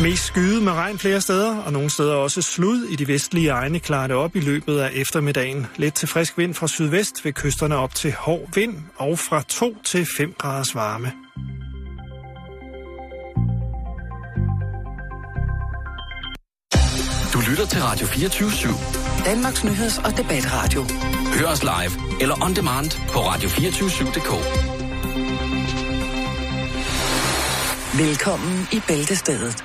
Mest skyet med regn flere steder, og nogle steder også slud. I de vestlige egne klarer det op i løbet af eftermiddagen. Let til frisk vind fra sydvest ved kysterne op til hård vind, og fra 2 til 5 graders varme. Du lytter til Radio 24-7. Danmarks nyheds- og debatradio. Hør os live eller on demand på radio247.dk. Velkommen i Bæltestedet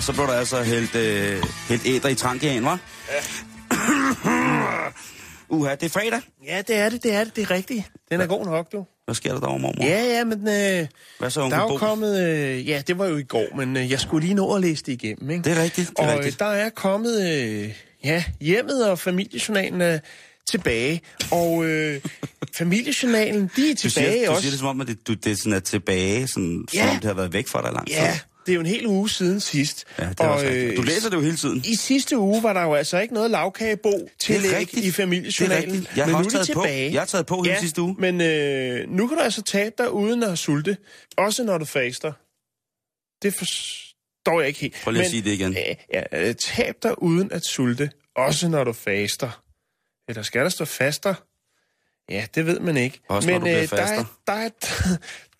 Så blev der altså helt æder i Tranquebar, hva'? Ja. Uha, det er fredag. Ja, det er det. Det er rigtigt. Den er god nok, du. Hvad sker der derovre, mormor? Ja, men hvad så, der er jo kommet... ja, det var jo i går, men jeg skulle lige nå at læse det igennem, ikke? Det er rigtigt, det er rigtigt. Og der er kommet hjemmet og familiejournalen tilbage. Og familiejournalen, de er tilbage også. Du siger det som om, at det er sådan, at tilbage, sådan, ja, som om det har været væk fra dig lang tid. Ja. Det er jo en hel uge siden sidst. Ja, og du læser det jo hele tiden. I sidste uge var der jo altså ikke noget lavkagebo tillæg i familiejournalen. Men nu er det tilbage. Jeg har taget på hele sidste uge. Men nu kan du altså tabe dig uden at sulte. Også når du faster. Det forstår jeg ikke helt. Prøv lige at sige det igen. Ja, tab dig uden at sulte. Også når du faster. Eller skal der stå faster? Ja, det ved man ikke. Også men, når du bliver faster.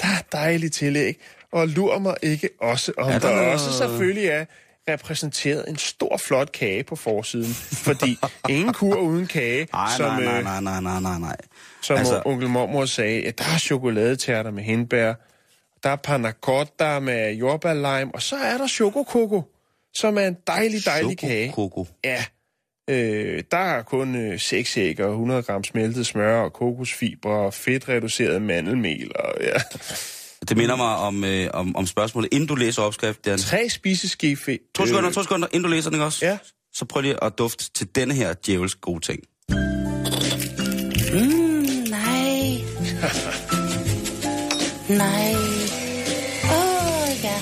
Der er dejligt tillæg. Og lurer mig ikke også, om der også selvfølgelig er repræsenteret en stor, flot kage på forsiden. Fordi ingen kur uden kage, nej. Som altså, onkel mormor sagde, at der er chokoladetærter med hindbær, der er panna cotta med jordbærlime, og så er der chokokoko, som er en dejlig kage. Ja. Der er kun 6 æg og 100 gram smeltet smør og kokosfiber og fedtreduceret mandelmel og ja... Det minder mig om spørgsmålet, inden du læser opskrift. 3 spiseske. 2 sekunder, inden du læser den også. Ja. Så prøv lige at dufte til denne her djævelsk gode ting. Nej. Nej. Ja.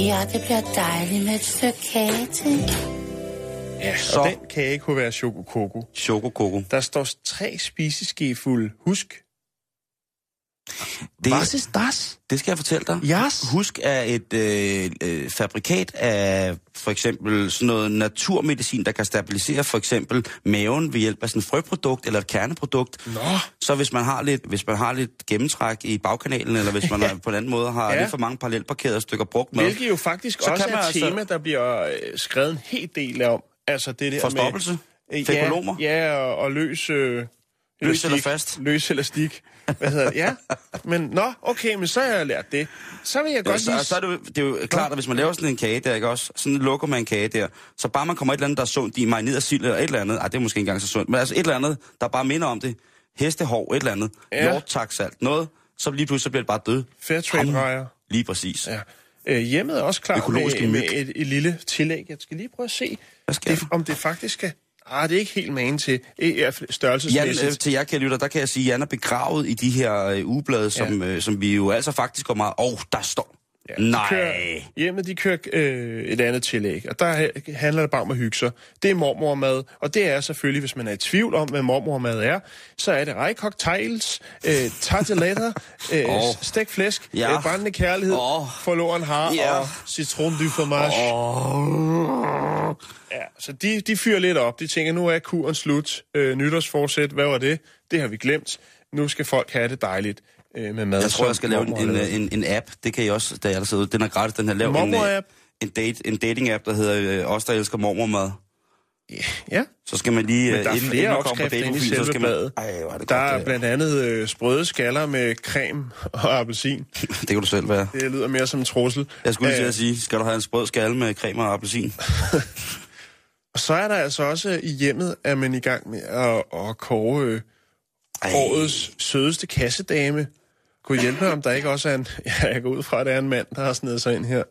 Ja, det bliver dejligt med et stykke kage til. Ja, så den kage kunne være chokokoko. Chokokoko. Der står 3 spiseskefulde. Husk. Hvad er das? Det skal jeg fortælle dig. Yes. Husk er et fabrikat af for eksempel sådan noget naturmedicin, der kan stabilisere for eksempel maven ved hjælp af sådan et frøprodukt eller et kerneprodukt. Nå. Så hvis man har lidt gennemtræk i bagkanalen, eller hvis man på en anden måde har lidt for mange parallelparkerede stykker brugt med. Hvilket jo faktisk så også er et tema, der bliver skrevet en hel del om. Altså det der forstoppelse, med... Fekolomer. Ja, og løs... Løs eller fast. Løs eller stik. Hvad hedder det? Ja, men men så har jeg lært det. Så vil jeg godt sige... Så er det er jo klart, at hvis man laver sådan en kage der, ikke også? Sådan lukker man en kage der. Så bare man kommer et eller andet, der er sundt i marineret og sild eller et eller andet. Ej, det er måske ikke engang så sundt. Men altså et eller andet, der bare minder om det. Hestehår, et eller andet. Ja. Hjortaksalt, noget. Så lige pludselig bliver det bare død. Fairtrade-rejer. Lige præcis. Ja. Hjemmet er også klar med et lille tillæg. Jeg skal lige prøve at se, om det faktisk skal... det er ikke helt magen til størrelsesmæssigt. Jan, til jer, kære lytter, der kan jeg sige, at Jan er begravet i de her ugeblade, som vi jo altså faktisk går meget... der står... Ja, nej! Hjemme, de kører et andet tillæg, og der handler det bare om at hygge sig. Det er mormormad, og det er selvfølgelig, hvis man er i tvivl om, hvad mormormad er, så er det rejkoktails, tarteletter, stegt flæsk, brændende kærlighed, forloren har og citrondyffermarsch. Ja, så de fyrer lidt op. De tænker, nu er kuren slut. Nytårsforsæt, hvad var det? Det har vi glemt. Nu skal folk have det dejligt. Jeg tror, jeg skal lave en app. Det kan I også, da jeg sidder ud. Den er gratis, den her. Lav en dating-app, der hedder Os, der elsker mormormad. Ja. Så skal man lige... Men der er flere opskrifter ind i selve bladet. Der er blandt andet sprøde skaller med creme og appelsin. Det kan du selv være. Det lyder mere som en trussel. Jeg skulle lige til at sige, skal du have en sprød skalle med creme og appelsin? Og så er der altså også i hjemmet, at man i gang med at kåre årets sødeste kassedame. Kunne hjælpe om der ikke også er en... Ja, jeg går ud fra, at der er en mand, der har snedet sig ind her.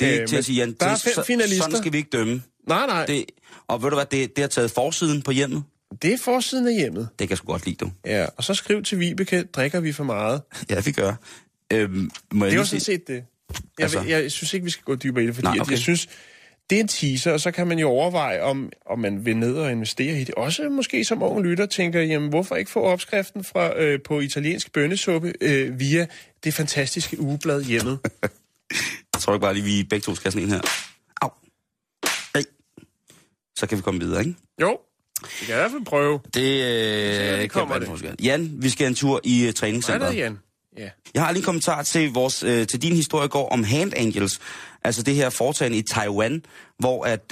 Det er ikke til at sige, Jan. Der er 5 finalister. Sådan skal vi ikke dømme. Nej. Det, og ved du hvad, det har taget forsiden på hjemmet. Det er forsiden af hjemmet. Det kan jeg sgu godt lide, du. Ja, og så skriv til Vibeke, drikker vi for meget? Ja, vi gør. Må det er jo sådan set det. Jeg synes ikke, vi skal gå dybere i det, fordi jeg synes... Det er en teaser, og så kan man jo overveje, om man vil ned og investere i det. Også måske som unge lytter tænker, jamen hvorfor ikke få opskriften fra, på italiensk bønnesuppe via det fantastiske ugeblad hjemmet? Jeg tror ikke bare lige, vi begge to skal sådan en her. Au. Ej. Så kan vi komme videre, ikke? Jo, vi kan i hvert fald prøve. Det kommer det. Jan, vi skal en tur i træningscenteret. Hvad er det, Jan? Yeah. Jeg har lige en kommentar til, til din historie går om Hand Angels, altså det her foretagende i Taiwan, hvor at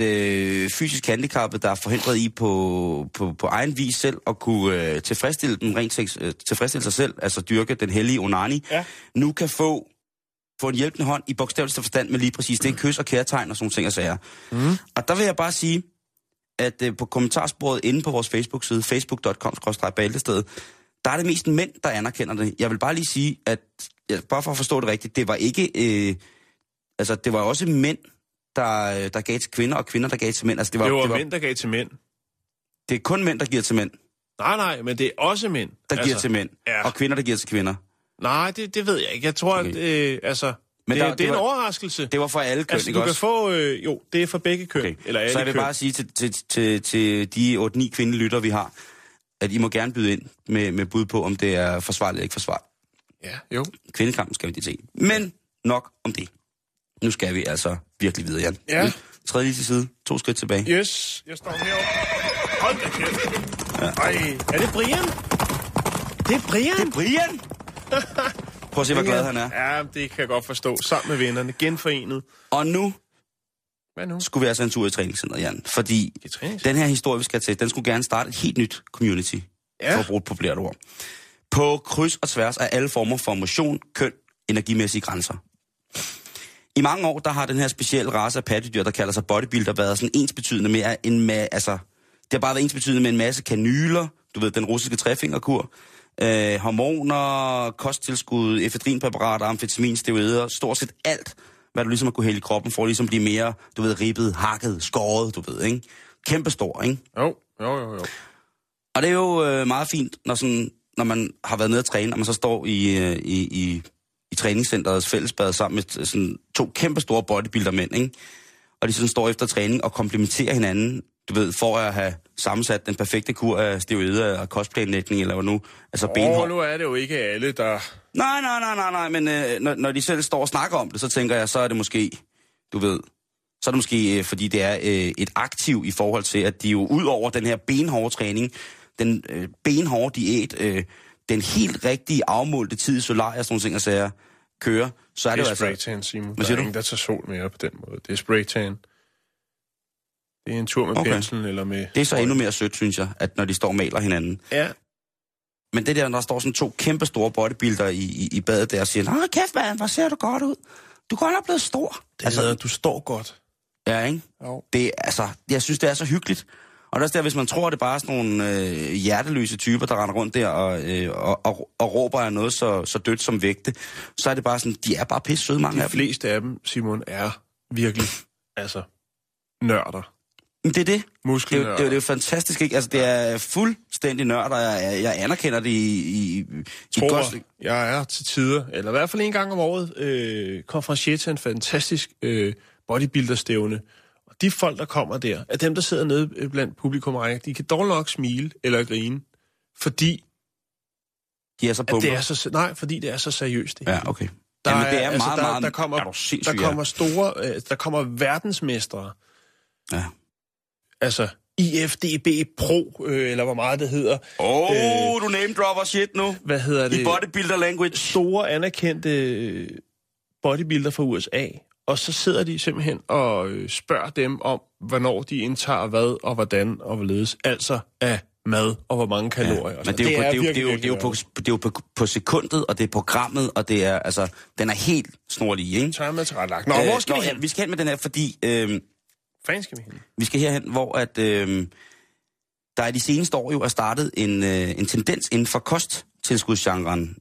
fysisk handicappede, der er forhindret i på egen vis selv at kunne tilfredsstille sig selv, altså dyrke den hellige onani, ja. Nu kan få en hjælpende hånd i bogstaveligste forstand med lige præcis det kys og kærtegn og sådan ting og sager. Mm. Og der vil jeg bare sige, at på kommentarsporet inde på vores Facebook-side, facebook.com/Bæltestedet, der er det mest mænd, der anerkender det. Jeg vil bare lige sige, at bare for at forstå det rigtigt, det var ikke... altså, det var også mænd, der gav til kvinder, og kvinder, der gav til mænd. Altså, det var mænd, der gav til mænd. Det er kun mænd, der giver til mænd. Nej, men det er også mænd. Der giver til mænd, ja. Og kvinder, der giver til kvinder. Nej, det ved jeg ikke. Jeg tror, at... Men det var en overraskelse. Det var for alle køn, altså, ikke også? Altså, du kan få... jo, det er for begge køn. Okay. Eller alle så jeg vil bare sige til de 8-9 kvindelytter, vi har... at I må gerne byde ind med bud på, om det er forsvarligt eller ikke forsvarligt. Ja, jo. Kvindekampen skal vi det se. Men nok om det. Nu skal vi altså virkelig videre, Jan. Ja. Træd lige til side. 2 skridt tilbage. Yes, jeg står heroppe. Hold da kæft. Ja. Ej, er det Brian? Det er Brian! Prøv at se, hvor glad han er. Ja, det kan jeg godt forstå. Sammen med vennerne. Genforenet. Og nu... Hvad nu? Skulle vi altså en tur i træningscenteret, Jan. Fordi den her historie, vi skal til, den skulle gerne starte et helt nyt community. Ja. For at bruge et populært ord. På kryds og tværs af alle former for motion, køn, energimæssige grænser. I mange år, der har den her specielle race af pattedyr, der kalder sig bodybuilder, været sådan ensbetydende med en det har bare været ensbetydende med en masse kanyler, du ved, den russiske trefingerkur, hormoner, kosttilskud, efedrinpreparater, amfetamin, steroider, stort set alt, hvad du ligesom at kunne hælde i kroppen, for at ligesom blive mere, du ved, ribbet, hakket, skåret, du ved, ikke? Kæmpestor, ikke? Jo. Og det er jo meget fint, når man har været nede at træne, og man så står i træningscenterets fællesbad sammen med sådan 2 kæmpestore bodybuildermænd, ikke? Og de sådan står efter træning og komplementerer hinanden, du ved, for at have sammensat den perfekte kur af steroider og kostplanlægning, eller hvad nu? Altså benhård. Nu er det jo ikke alle, der... Nej, men når de selv står og snakker om det, så tænker jeg, så er det måske, du ved, så er det måske, fordi det er et aktiv i forhold til, at de jo ud over den her benhårde træning, den benhårde diæt, den helt rigtige afmålte tid i solar, og sådan nogle ting, og sager, kører, så er det jo altså... Det er spraytan, Simon. Der er ingen, der tager sol mere på den måde. Det er spraytan. Det er en tur med penslen eller med... Det er så endnu mere sødt, synes jeg, at når de står og maler hinanden. Ja. Men det der, når der står sådan 2 kæmpe store bodybuilder i badet der og siger, nej, kæft, mand, hvor ser du godt ud. Du er godt nok blevet stor. Det hedder, du står godt. Ja, ikke? Jo. Det altså, jeg synes, det er så hyggeligt. Og der er der, hvis man tror, det er bare sådan nogle hjerteløse typer, der render rundt der og råber af noget så dødt som vægte, så er det bare sådan, de er bare pisse søde, mange af dem. De fleste af dem, Simon, er virkelig, altså, nørder. Men det er det. Muskelnørder. Det er jo fantastisk, ikke? Altså, det er fuldstændig nørder. Jeg anerkender det i godt... Jeg er til tider, eller i hvert fald en gang om året, konferencier til en fantastisk bodybuilderstævne. Og de folk, der kommer der, er dem, der sidder nede blandt publikum, de kan dog nok smile eller grine, fordi... De er så bomber. Fordi det er så seriøst. Det ja, okay. Der kommer verdensmestre. Ja. Altså, IFDB Pro, eller hvor meget det hedder. Du name-dropper shit nu. Hvad hedder det? I bodybuilder language. Store anerkendte bodybuilder fra USA. Og så sidder de simpelthen og spørger dem om, hvornår de indtager hvad, og hvordan, og hvorledes. Altså af mad, og hvor mange kalorier. Ja, men det er jo på sekundet, og det er programmet, og det er, altså, den er helt snorlig, ikke? Tør man til ret lagt. Nå, hvor skal vi hen? Vi skal hen med den her, fordi... fanden skal vi hen? Vi skal herhen, hvor at, der i de seneste år jo er startet en tendens inden for kosttilskudsgenren.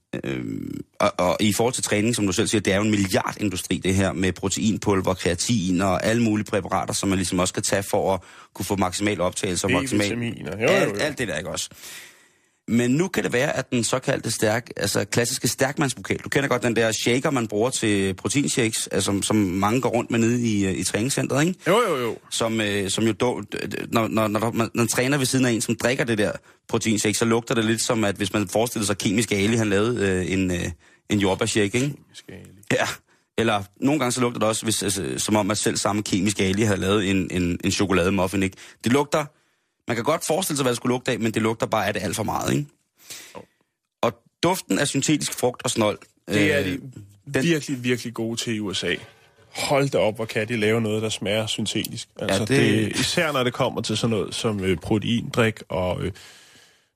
Og i forhold til træning, som du selv siger, det er jo en milliardindustri, det her med proteinpulver, kreatin og alle mulige præparater, som man ligesom også skal tage for at kunne få maksimal optagelse. D-vitaminer. Alt det der, ikke også? Men nu kan det være, at den såkaldte klassiske stærkmandspokal, du kender godt den der shaker, man bruger til proteinshakes, altså, som mange går rundt med nede i træningscenteret, ikke? Jo. Som jo, når man træner ved siden af en, som drikker det der proteinshake, så lugter det lidt som, at hvis man forestillede sig Kemisk Ali, han lavede en jordbærshake, ikke? Kemisk Ali. Ja, eller nogle gange så lugter det også, hvis, altså, som om, at selv samme Kemisk Ali havde lavet en chokolademuffin, ikke? Det lugter... Man kan godt forestille sig, hvad det skulle lugte af, men det lugter bare af det alt for meget, ikke? Jo. Og duften af syntetisk frugt og snold... Det er de virkelig, virkelig gode til i USA. Hold da op, hvor kan de lave noget, der smager syntetisk. Altså, ja, det, især når det kommer til sådan noget som proteindrik og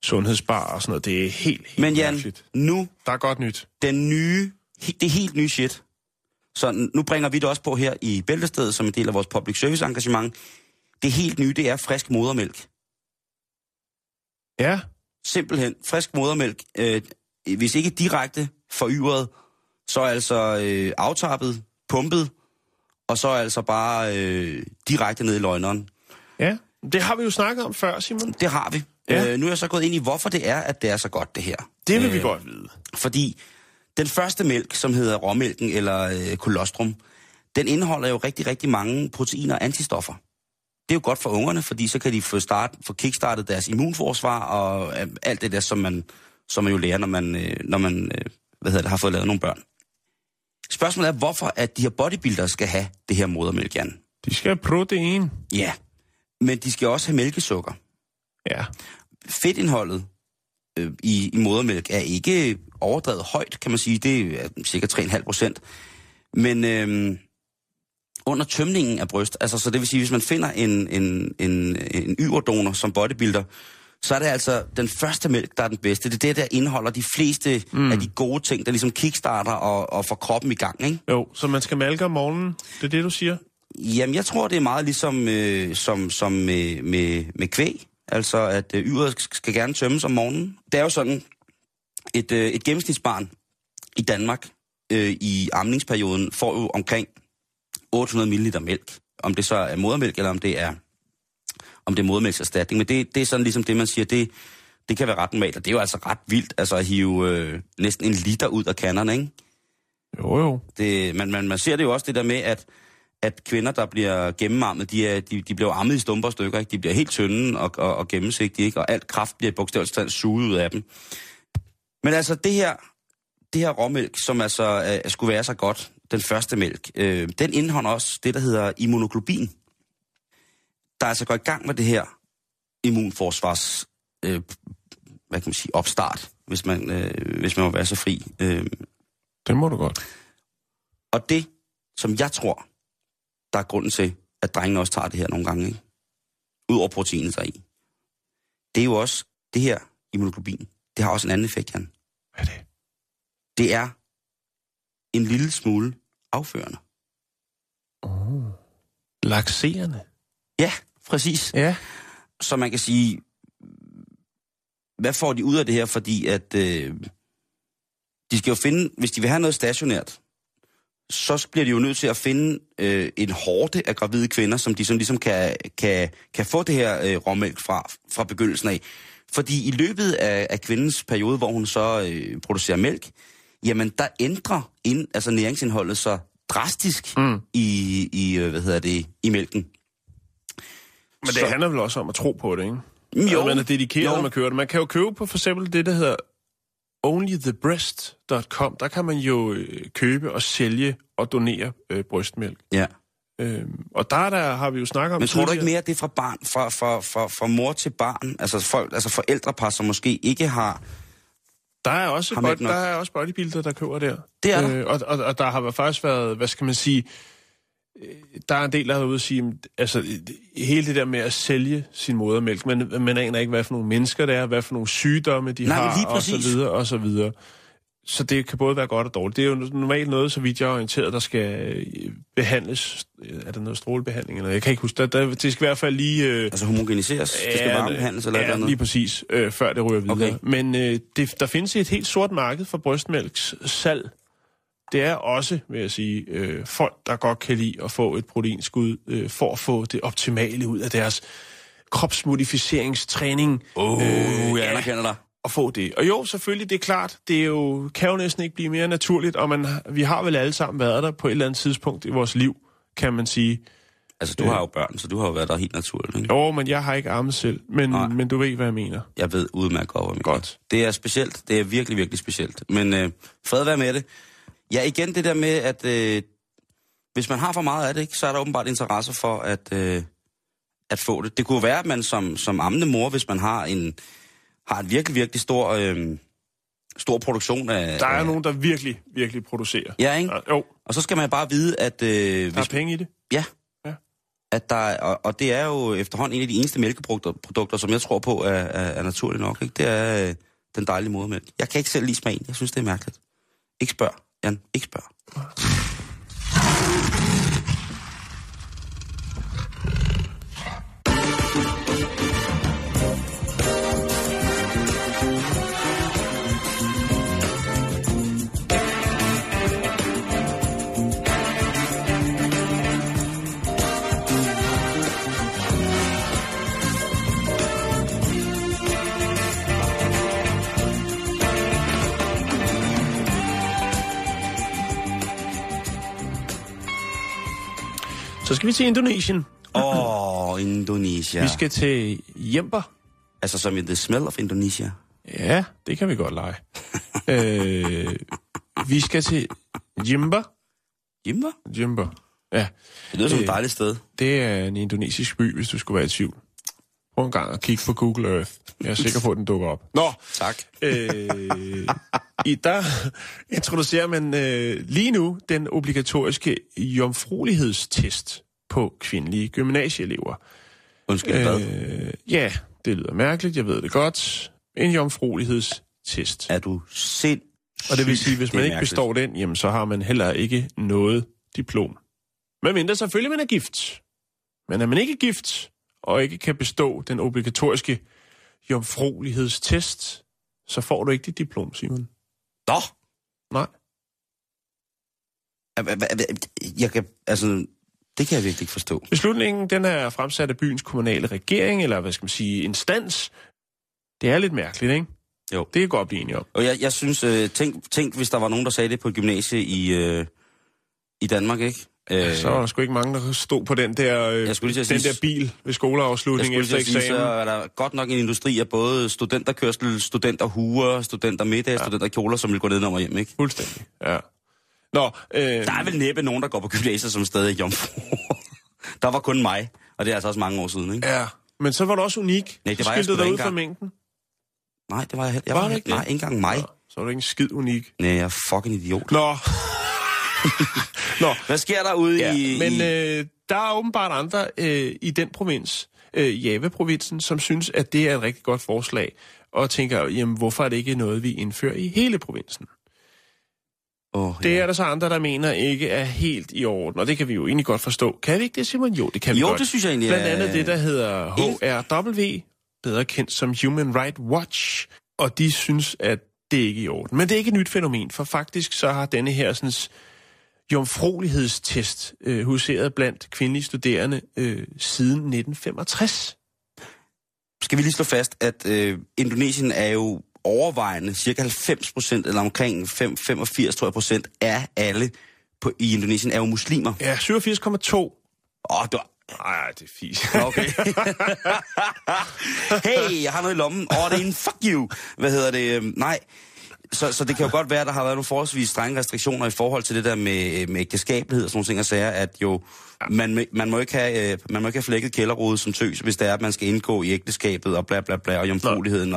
sundhedsbar og sådan noget. Det er helt men Jan, mærkeligt. Nu... Der er godt nyt. Det helt nye shit. Så nu bringer vi det også på her i Bæltestedet, som en del af vores public service engagement. Det helt nye, det er frisk modermælk. Ja. Simpelthen. Frisk modermælk. Hvis ikke direkte forøret, så altså aftappet, pumpet, og så altså bare direkte ned i løgneren. Ja, det har vi jo snakket om før, Simon. Det har vi. Ja. Nu er jeg så gået ind i, hvorfor det er, at det er så godt, det her. Det vil vi godt vide. Fordi den første mælk, som hedder råmælken eller kolostrum, den indeholder jo rigtig, rigtig mange proteiner og antistoffer. Det er jo godt for ungerne, fordi så kan de få kickstartet deres immunforsvar og alt det der, som man jo lærer, når man har fået lavet nogle børn. Spørgsmålet er, hvorfor at de her bodybuildere skal have det her modermælk, Jan? De skal have protein. Ja, men de skal også have mælkesukker. Ja. Fedtindholdet i modermælk er ikke overdrevet højt, kan man sige. Det er cirka 3,5%. Men... under tømningen af bryst, altså så det vil sige, hvis man finder en yderdonor som bodybuilder, så er det altså den første mælk, der er den bedste. Det er det, der indeholder de fleste af de gode ting, der ligesom kickstarter og får kroppen i gang, ikke? Jo, så man skal malke om morgenen, det er det, du siger? Jamen, jeg tror, det er meget ligesom med kvæg, altså at yder skal gerne tømmes om morgenen. Det er jo sådan, et gennemsnitsbarn i Danmark i amningsperioden får jo omkring 800 ml mælk, om det så er modermælk, eller om det er modermælkserstatning. Men det er sådan ligesom det, man siger, det kan være ret normalt, og det er jo altså ret vildt, altså at hive næsten en liter ud af kanderne, ikke? Jo. Det, man ser det jo også det der med, at kvinder, der bliver gennemarmet, de bliver ammet i stumper og stykker, ikke? De bliver helt tynde og gennemsigtige, ikke? Og alt kraft bliver bogstaveligt talt suget ud af dem. Men altså det her råmælk, som altså skulle være så godt, den første mælk, den indeholder også det, der hedder immunoglobin. Der altså går i gang med det her immunforsvars, hvad kan man sige, opstart, hvis man må være så fri. Det må du godt. Og det, som jeg tror, der er grunden til, at drengene også tager det her nogle gange, ikke? Udover proteinet deri. Det er jo også, det her immunoglobin, det har også en anden effekt, Jan. Hvad er det? Det er en lille smule afførende. Lakserende? Ja, præcis. Ja. Så man kan sige, hvad får de ud af det her? Fordi at de skal jo finde, hvis de vil have noget stationært, så bliver de jo nødt til at finde en horde af gravide kvinder, som de sådan ligesom kan få det her råmælk fra begyndelsen af. Fordi i løbet af kvindens periode, hvor hun så producerer mælk, jamen der ændrer altså næringsindholdet så drastisk i mælken. Men det handler vel også om at tro på det, ikke? Jo. Man er dedikeret, man kører det. Man kan jo købe på for eksempel det, der hedder onlythebreast.com. Der kan man jo købe og sælge og donere brystmælk. Ja. Og der har vi jo snakket om... Men tror du ikke mere, at det er fra barn, fra mor til barn? Altså, forældrepar, som måske ikke har... Der er også bodybuilder, der køber der. Det er der. Og der har faktisk været, hvad skal man sige, der er en del, der har været ude at sige, altså hele det der med at sælge sin modermælk, man aner ikke, hvad for nogle mennesker det er, hvad for nogle sygdomme de har, og så videre, og så videre. Så det kan både være godt og dårligt. Det er jo normalt noget, så vidt jeg er orienteret, der skal behandles. Er der noget strålebehandling eller? Jeg kan ikke huske. Det skal i hvert fald lige... altså homogeniseres? Ja, det skal bare behandles eller noget? Ja, lige præcis, før det ryger videre. Okay. Men der findes et helt sort marked for brystmælks salg. Det er også, vil jeg sige, folk, der godt kan lide at få et proteinskud, for at få det optimale ud af deres kropsmodifiseringens-træning. Jeg anerkender dig. At få det. Og jo, selvfølgelig, det er klart, det er jo, kan jo næsten ikke blive mere naturligt, og vi har vel alle sammen været der på et eller andet tidspunkt i vores liv, kan man sige. Altså, du har jo børn, så du har jo været der helt naturligt, ikke? Jo, men jeg har ikke arme selv, men du ved, hvad jeg mener. Jeg ved udmærket godt, hvad jeg mener. Godt. Det er specielt, det er virkelig, virkelig specielt. Men fred være med det. Ja, igen det der med, at hvis man har for meget af det, ikke, så er der åbenbart interesse for at få det. Det kunne være, at man som ammende mor, hvis man har en virkelig, virkelig stor produktion af... Der er nogen, der virkelig, virkelig producerer. Ja, ikke? Ja, jo. Og så skal man bare vide, at... der er penge i det. Ja. At der, og det er jo efterhånden en af de eneste mælkeprodukter, som jeg tror på er naturligt nok. Ikke? Det er den dejlige modermælk. Jeg kan ikke selv lide smagen. Jeg synes, det er mærkeligt. Ikke spørg, Jan. Ikke spørg. Så skal vi til Indonesien. Indonesia. Vi skal til Jemba. Altså som i The Smell of Indonesia. Ja, det kan vi godt lege. Vi skal til Jemba. Jemba? Jemba, ja. Det lyder som et dejligt sted. Det er en indonesisk by, hvis du skulle være i tvivl. Prøv en gang at kigge på Google Earth. Jeg er sikker på, at den dukker op. Nå, tak. Der introducerer man lige nu den obligatoriske jomfruelighedstest på kvindelige gymnasieelever. Undskyld, hvad? Ja, det lyder mærkeligt, jeg ved det godt. En jomfruelighedstest. Er du sindssygt? Og det vil sige, hvis man ikke består den, jamen, så har man heller ikke noget diplom. Men mindre selvfølgelig, man er gift. Men er man ikke gift, og ikke kan bestå den obligatoriske jomfruelighedstest, så får du ikke dit diplom, Simon. Nå? Nej. Det kan jeg virkelig ikke forstå. Beslutningen, den er fremsat af byens kommunale regering, eller hvad skal man sige, instans. Det er lidt mærkeligt, ikke? Jo. Det kan godt blive enige om. Og jeg synes, tænk hvis der var nogen, der sagde det på et gymnasie i Danmark, ikke? Så var der sgu ikke mange, der stod på den der, der bil ved skoleafslutningen efter eksamen. Så er der godt nok en industri af både studenterkørsel, studenterhuer, studentermiddag, studenterkjoler, som vil gå ned og hjem, ikke? Fuldstændig, ja. Nå, der er vel næppe nogen, der går på gymnasiet, som stadig er jomfru. Der var kun mig, og det er altså også mange år siden, ikke? Ja, men så var du også unik. Nej, det var jeg sgu da ikke engang. Mængden. Nej, det var jeg heller var ikke. Nej, ikke engang mig. Ja, så var du ikke en skid unik. Nej, jeg er fucking idiot. Nå. Nå, hvad sker der ude i... Men der er åbenbart andre i den provins, Jave-provinsen, som synes, at det er et rigtig godt forslag, og tænker, jamen, hvorfor er det ikke noget, vi indfører i hele provinsen? Det er der så andre, der mener ikke er helt i orden, og det kan vi jo egentlig godt forstå. Kan vi ikke det, Simon? Jo, det kan vi godt. Jo, det synes jeg egentlig. Blandt andet det, der hedder HRW, bedre kendt som Human Rights Watch, og de synes, at det ikke er i orden. Men det er ikke et nyt fænomen, for faktisk så har denne her sådan... jomfruelighedstest huseret blandt kvindelige studerende siden 1965. Skal vi lige slå fast, at Indonesien er jo overvejende, cirka 90%, eller omkring 85% af alle i Indonesien er jo muslimer. Ja, 87,2. Ej, det er fisk. Okay. Hey, jeg har noget i lommen. Det er en fuck you. Hvad hedder det? Nej. Så det kan jo godt være, at der har været nogle forholdsvis strenge restriktioner i forhold til det der med ægteskabelighed og sådan nogle ting og sager, at jo, man må ikke have flækket kælderrode som tøs, hvis det er, at man skal indgå i ægteskabet og bla bla bla, og jomfrueligheden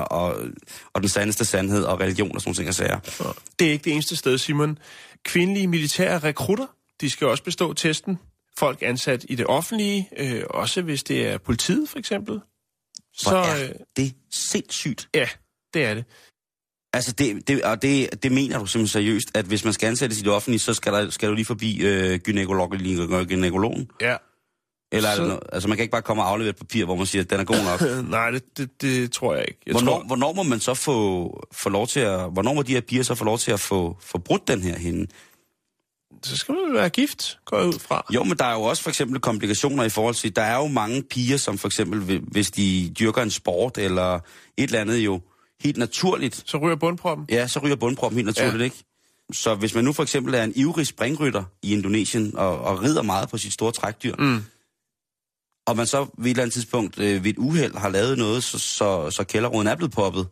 og den sandeste sandhed og religion og sådan nogle ting og sager. Det er ikke det eneste sted, Simon. Kvindelige militære rekrutter, de skal også bestå testen. Folk ansat i det offentlige, også hvis det er politiet for eksempel. Så det er sindssygt. Ja, det er det. Altså, det mener du simpelthen seriøst, at hvis man skal ansættes i det offentlige, så skal du lige forbi gynækologen? Ja. Eller så... altså, man kan ikke bare komme og aflevere et papir, hvor man siger, at den er god nok. Nej, det tror jeg ikke. Hvornår må man så få lov til at... Hvornår må de her piger så få lov til at få brudt den her hende? Så skal man være gift, går jeg ud fra. Jo, men der er jo også for eksempel komplikationer i forhold til... Der er jo mange piger, som for eksempel, hvis de dyrker en sport eller et eller andet jo... Helt naturligt. Så ryger bundproppen? Ja, så ryger bundproppen helt naturligt, ja. Ikke? Så hvis man nu for eksempel er en ivrig springrytter i Indonesien og rider meget på sit store trækdyr, og man så ved et eller andet tidspunkt ved et uheld har lavet noget, så kælderruden er blevet poppet,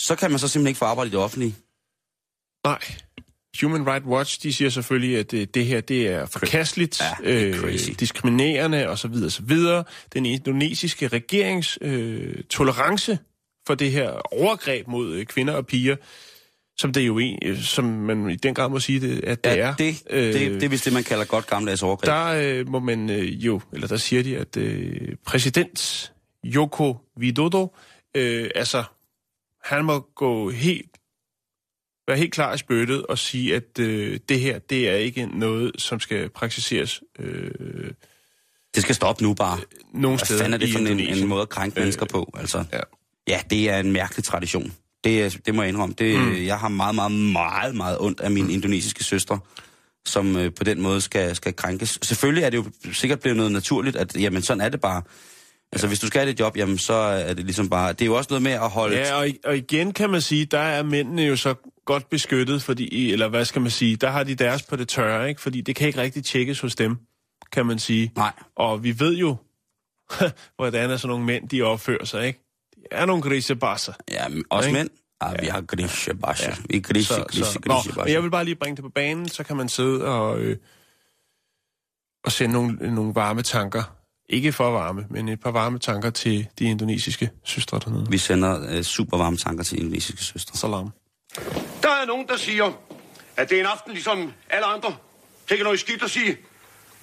så kan man så simpelthen ikke få arbejde i det offentlige. Nej. Human Rights Watch, de siger selvfølgelig, at det her, det er forkasteligt, ja, det er diskriminerende osv. osv. Den indonesiske regerings tolerance for det her overgreb mod kvinder og piger, som det jo er, som man i den grad må sige, at det er. Det er vist det, man kalder godt gammeldags overgreb. Der må man jo, eller der siger de, at præsident Joko Widodo, altså, han må være helt klar i spyttet og sige, at det her, det er ikke noget, som skal praktiseres. Det skal stoppe nu bare. Nogle steder. Hvad fanden er det for en måde at krænke mennesker på, altså? Ja. Ja, det er en mærkelig tradition. Det må jeg indrømme. Jeg har meget ondt af mine indonesiske søstre, som på den måde skal krænkes. Selvfølgelig er det jo sikkert blevet noget naturligt, at jamen, sådan er det bare. Altså, hvis du skal have det job, jamen, så er det ligesom bare... Det er jo også noget med at holde... Ja, og igen kan man sige, der er mændene jo så godt beskyttet, fordi, eller hvad skal man sige, der har de deres på det tørre, ikke? Fordi det kan ikke rigtig tjekkes hos dem, kan man sige. Nej. Og vi ved jo, hvordan er sådan nogle mænd, de opfører sig, ikke? Er nogle grisebasser. Ja, også mænd. Ah, ja, vi har grisebasser. Ja. Vi er grisebasser. Jeg vil bare lige bringe det på banen, så kan man sidde og sende nogle varme tanker. Ikke for varme, men et par varme tanker til de indonesiske søstre dernede. Vi sender super varme tanker til indonesiske søstre. Salam. Der er nogen, der siger, at det er en aften ligesom alle andre. Tænker noget skidt at sige.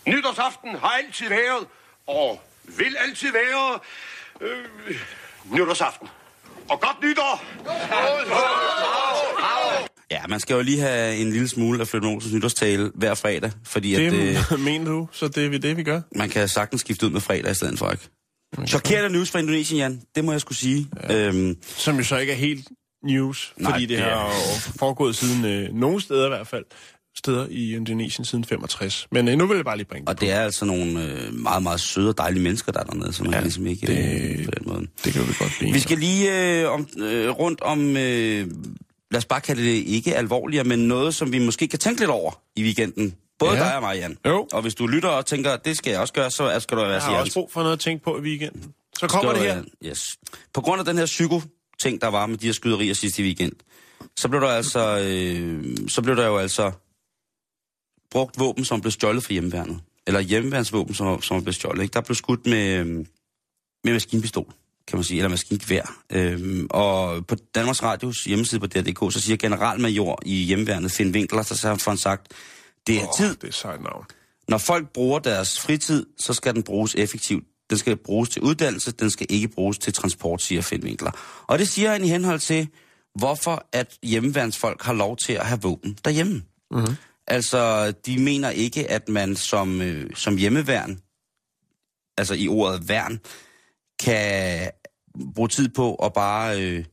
Nytårsaften har altid været, og vil altid være... nytårsaften. Og godt nytår! Ja, man skal jo lige have en lille smule af Flemming Olsens nytårstale hver fredag, fordi at... mener du, så det er det, vi gør? Man kan sagtens skifte ud med fredag i stedet for, ikke? Chokerende news fra Indonesien, Jan. Det må jeg skulle sige. Ja. Som jo så ikke er helt news, nej, fordi det har foregået siden nogle steder i hvert fald. Steder i Indonesien siden 65. Men nu vil jeg bare lige bringe det. Og det er altså nogle meget, meget søde og dejlige mennesker, der er dernede, som man ligesom ikke... på den måde. Det kan vi godt lide. Vi skal lige rundt om... lad os bare kalde det ikke alvorligere, men noget, som vi måske kan tænke lidt over i weekenden. Både dig og mig, Jan. Jo. Og hvis du lytter og tænker, det skal jeg også gøre, så skal du være... Jeg har også brug for noget at tænke på i weekenden. Så kommer det her. Yes. På grund af den her psyko-ting, der var med de her skyderier sidste weekend, så blev der jo altså brugt våben, som blev stjålet fra hjemmeværnet. Eller hjemmeværnsvåben, som blev stjålet. Ikke? Der blev skudt med maskinpistol, kan man sige, eller maskingevær. Og på Danmarks Radios hjemmeside på DR.dk, så siger generalmajor i hjemmeværnet, Finn Winkler, så har han sagt, det er tid. Det er sejt navn. Når folk bruger deres fritid, så skal den bruges effektivt. Den skal bruges til uddannelse, den skal ikke bruges til transport, siger Finn Winkler. Og det siger han i henhold til, hvorfor at hjemmeværnsfolk har lov til at have våben derhjemme. Mm-hmm. Altså, de mener ikke, at man som hjemmeværn, altså i ordet værn, kan bruge tid på at bare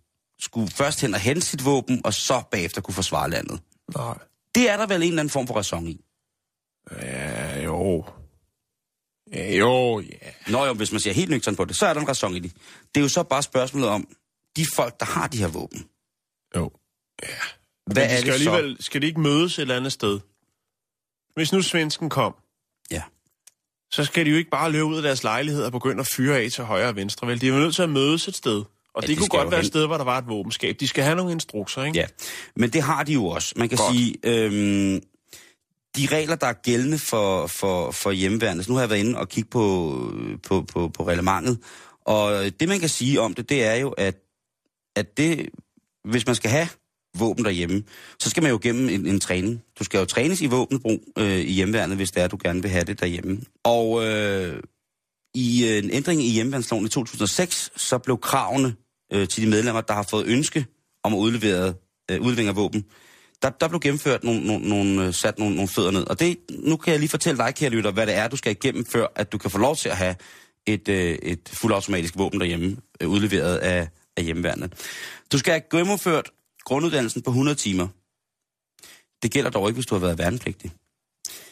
skulle først hen og hente sit våben, og så bagefter kunne forsvare landet. Nej. Det er der vel en eller anden form for ræson i? Ja, jo. Nå jo, hvis man ser helt nøgtern på det, så er der en ræson i det. Det er jo så bare spørgsmålet om, de folk, der har de her våben. Jo, ja. Men de skal de ikke mødes et eller andet sted? Hvis nu svensken kom, så skal de jo ikke bare løbe ud af deres lejlighed og begynde at fyre af til højre og venstre. Vel, de er jo nødt til at mødes et sted. Og ja, det kunne godt være et sted, hvor der var et våbenskab. De skal have nogle instrukser, ikke? Ja, men det har de jo også. Man kan sige, de regler, der er gældende for hjemmeværende. Så nu har jeg været inde og kigge på reglementet. Og det, man kan sige om det, det er jo, at det, hvis man skal have våben derhjemme, så skal man jo gennem en træning. Du skal jo trænes i våbenbrug i hjemmeværnet, hvis det er, du gerne vil have det derhjemme. Og i en ændring i hjemmeværnsloven i 2006, så blev kravene til de medlemmer, der har fået ønske om at udlevere våben, der blev gennemført sat nogle fødder ned. Og det, nu kan jeg lige fortælle dig, kære lytter, hvad det er, du skal igennem, før at du kan få lov til at have et fuldautomatisk våben derhjemme, udleveret af hjemmeværnet. Du skal have gennemført grunduddannelsen på 100 timer. Det gælder dog ikke, hvis du har været værnepligtig.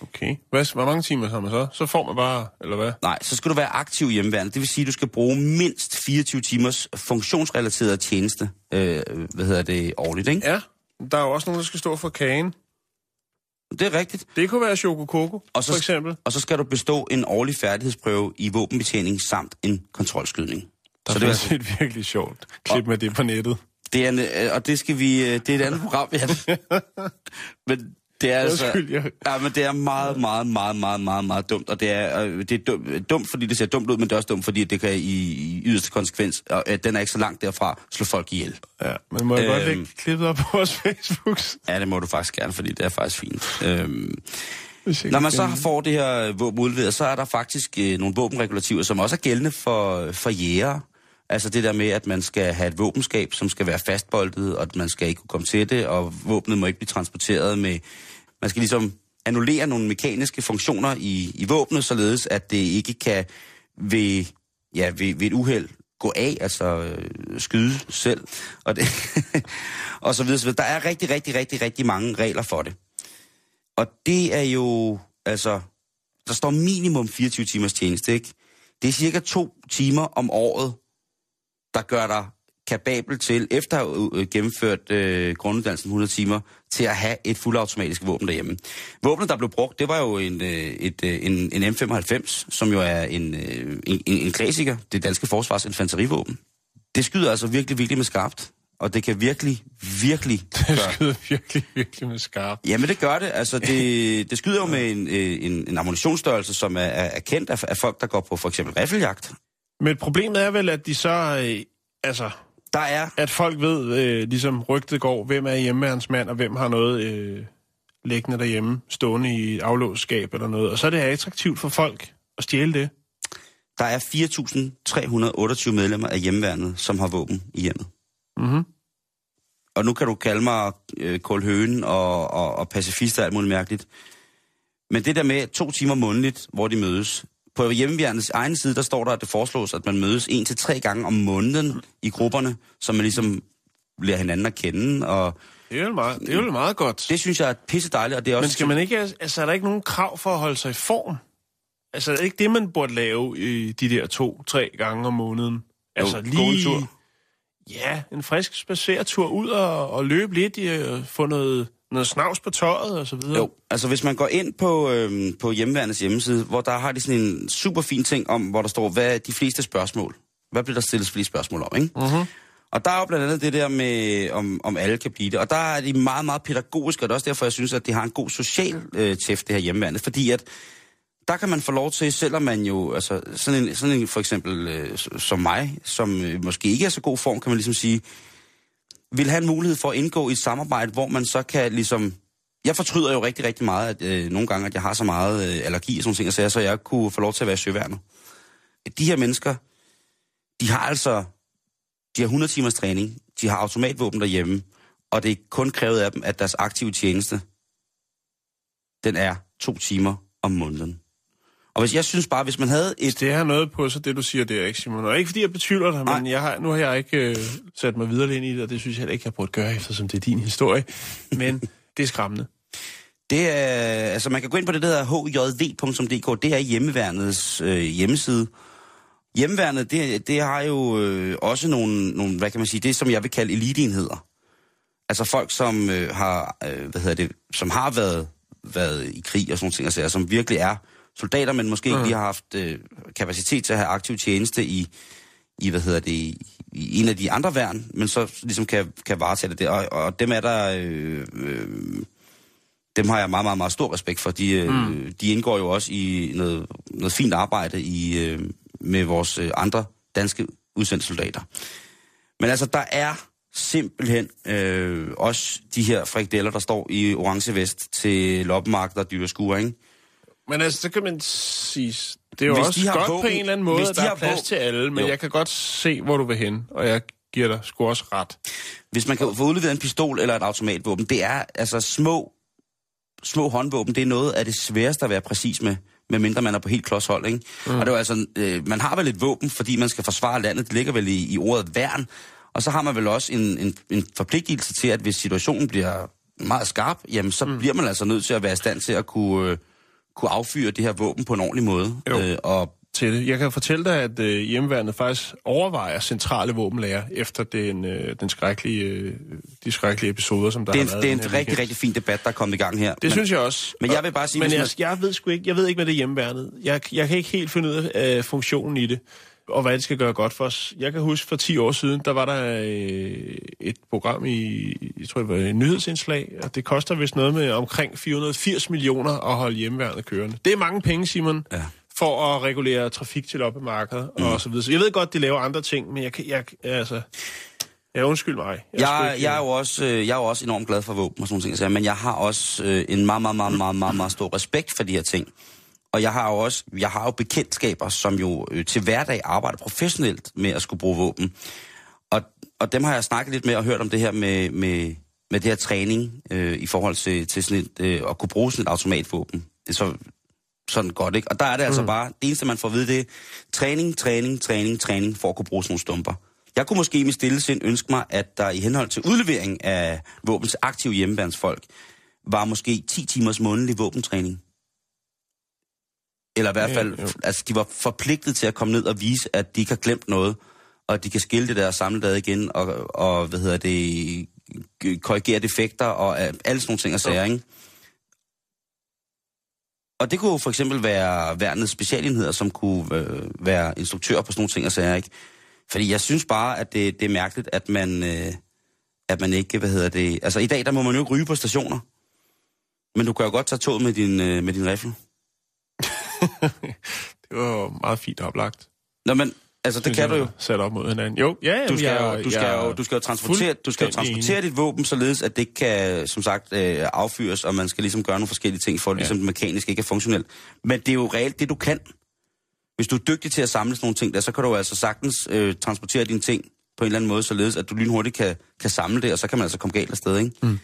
Okay. Hvor mange timer har man så? Så får man bare, eller hvad? Nej, så skal du være aktiv i hjemmeværnet. Det vil sige, at du skal bruge mindst 24 timers funktionsrelateret tjeneste, årligt, ikke? Ja, der er jo også nogen, der skal stå for kagen. Det er rigtigt. Det kunne være Choco-Coco, for eksempel. Og så skal du bestå en årlig færdighedsprøve i våbenbetjening samt en kontrolskydning. Så det er et virkelig sjovt klip med det på nettet. Det er et andet program, ja. Men det er altså... Ja, men det er meget, meget, meget, meget, meget, meget dumt. Og det er dumt, fordi det ser dumt ud, men det er også dumt, fordi det kan i yderste konsekvens, og den er ikke så langt derfra, slå folk ihjel. Ja, men må jeg godt lægge klippet op på vores Facebook? Ja, det må du faktisk gerne, fordi det er faktisk fint. Når man så får det her våben udleveret, så er der faktisk nogle våbenregulativer, som også er gældende for jæger. Altså det der med, at man skal have et våbenskab, som skal være fastboltet, og at man skal ikke kunne komme til det, og våbnet må ikke blive transporteret med... Man skal ligesom annullere nogle mekaniske funktioner i våbnet, således at det ikke kan ved et uheld gå af, altså skyde selv, og, det, og så videre, så videre. Der er rigtig, rigtig, rigtig, rigtig mange regler for det. Og det er jo, altså, der står minimum 24 timers tjeneste, ikke? Det er cirka 2 timer om året, der gør dig kapabel til, efter at have gennemført grunduddannelsen 100 timer, til at have et fuldautomatisk våben derhjemme. Våbnet, der blev brugt, det var jo en M95, som jo er en klassiker, det danske forsvars infanterivåben. Det skyder altså virkelig, virkelig med skarpt. Og det kan virkelig med skarpt. Jamen det gør det. Altså det skyder jo med en ammunitionsstørrelse, som er kendt af folk, der går på for eksempel riffeljagt. Men problemet er vel, at de så... der er... At folk ved, ligesom rygtet går, hvem er hjemmeværnsmand, og hvem har noget liggende derhjemme, stående i et aflåsskab eller noget. Og så er det attraktivt for folk at stjæle det. Der er 4.328 medlemmer af hjemmeværnet, som har våben i hjemmet. Mm-hmm. Og nu kan du kalde mig kålhøen og pacifist og alt muligt mærkeligt. Men det der med 2 timer månedligt, hvor de mødes... På hjemmeværnets egen side, der står der, at det foreslås, at man mødes 1 til 3 gange om måneden i grupperne, så man ligesom lærer hinanden at kende. Og det er jo meget godt. Det synes jeg er pisse dejligt. Og det er også... Men skal man ikke, er der ikke nogen krav for at holde sig i form? Altså, er det ikke det, man burde lave i de der 2-3 gange om måneden? Altså, jo, lige... en tur. Ja, en frisk spaceretur ud og løbe lidt og få noget snavs på tøjet og så videre. Jo, altså hvis man går ind på hjemmeværnets hjemmeside, hvor der har de sådan en super fin ting om, hvor der står, hvad er de fleste spørgsmål? Hvad bliver der stillet flere spørgsmål om, ikke? Uh-huh. Og der er jo blandt andet det der med, om alle kan blive det. Og der er de meget, meget pædagogiske, og det er også derfor, jeg synes, at de har en god social tæft, det her hjemmeværnet, fordi at der kan man få lov til, selvom man jo, altså sådan en for eksempel som mig, som måske ikke er så god form, kan man ligesom sige, vil have en mulighed for at indgå i et samarbejde, hvor man så kan ligesom... Jeg fortryder jo rigtig, rigtig meget, at nogle gange, at jeg har så meget allergi og sådan ting, så jeg kunne få lov til at være søværnet. De her mennesker, de har 100 timers træning, de har automatvåben derhjemme, og det er kun krævet af dem, at deres aktive tjeneste, den er 2 timer om måneden. Og jeg synes bare, hvis man havde et... Det har noget på sig, det du siger, det er ikke, Simon. Og ikke fordi jeg betvivler dig, men nu har jeg ikke sat mig videre ind i det, og det synes jeg ikke, jeg burde gøre, eftersom det er din historie. Men det er skræmmende. Det er... Altså, man kan gå ind på det, der hedder hjv.dk. Det er hjemmeværnets hjemmeside. Hjemmeværnet, det har jo også nogle, hvad kan man sige, det som jeg vil kalde eliteenheder. Altså folk, som som har været i krig og sådan nogle ting, som virkelig er soldater, men måske ikke lige har haft kapacitet til at have aktiv tjeneste i en af de andre værn, men så ligesom kan varetage det. Og dem er der... dem har jeg meget, meget, meget stor respekt for. De indgår jo også i noget fint arbejde med vores andre danske udsendte soldater. Men altså, der er simpelthen også de her frikadeller, der står i orange vest til loppemarkeder og dyreskuer, ikke? Men altså, det kan man sige, det er jo også godt på en eller anden måde, at der er plads til alle, men jo. Jeg kan godt se, hvor du vil hen, og jeg giver dig sgu også ret. Hvis man kan få udleveret en pistol eller et automatvåben, det er altså små håndvåben, det er noget af det sværeste at være præcis med, medmindre man er på helt klodshold, ikke? Mm. Og det er altså, man har vel et våben, fordi man skal forsvare landet, det ligger vel i ordet værn, og så har man vel også en forpligtelse til, at hvis situationen bliver meget skarp, jamen så bliver man altså nødt til at være i stand til at kunne affyre det her våben på en ordentlig måde. Og til det. Jeg kan fortælle dig, at hjemmeværnet faktisk overvejer centrale våbenlager efter de skrækkelige episoder, som der har været. Det er en rigtig, rigtig fin debat, der er kommet i gang her. Det synes jeg også. Men jeg vil bare sige... Men jeg ved sgu ikke, hvad det er hjemmeværnet. Jeg kan ikke helt finde ud af funktionen i det, og hvad det skal gøre godt for os. Jeg kan huske, for 10 år siden, der var der et program jeg tror det var et nyhedsindslag, og det koster vist noget med omkring 480 millioner at holde hjemmeværnet kørende. Det er mange penge, Simon. Ja. For at regulere trafik til loppemarkedet og så videre. Så jeg ved godt, de laver andre ting, men undskyld mig. Jeg er jo også enormt glad for våben og sådan nogle ting, men jeg har også en meget, meget stor respekt for de her ting. Og jeg har jo bekendtskaber, som jo til hverdag arbejder professionelt med at skulle bruge våben. Og dem har jeg snakket lidt med og hørt om det her med det her træning i forhold til sådan at kunne bruge sådan et automatvåben. Det er så sådan godt, ikke? Og der er det altså bare, det eneste man får at vide, det er træning for at kunne bruge sådan nogle stumper. Jeg kunne måske i min stille sind ønske mig, at der i henhold til udlevering af våben til aktive hjemmeværnsfolk, var måske 10 timers månedlig våbentræning. Eller i hvert fald, altså de var forpligtet til at komme ned og vise, at de ikke har glemt noget, og at de kan skille det der og samle det igen, og korrigere defekter, og alle sådan nogle ting og sager, ikke? Og det kunne jo for eksempel være værnets specialenheder, som kunne være instruktører på sådan nogle ting og sager, ikke? Fordi jeg synes bare, at det er mærkeligt, at man ikke, altså i dag, der må man jo ikke ryge på stationer. Men du kan jo godt tage toget med din riffel. Det var meget fint oplagt. Nå, men altså det kan du jo. Sæt op mod hinanden. Jo, ja, du skal transportere dit våben, således at det kan, som sagt, affyres, og man skal ligesom gøre nogle forskellige ting for det, ligesom det mekanisk ikke er funktionelt. Men det er jo reelt det, du kan. Hvis du er dygtig til at samle sådan nogle ting der, så kan du altså sagtens transportere dine ting på en eller anden måde, således at du lynhurtigt kan samle det, og så kan man altså komme galt afsted, ikke? Mm.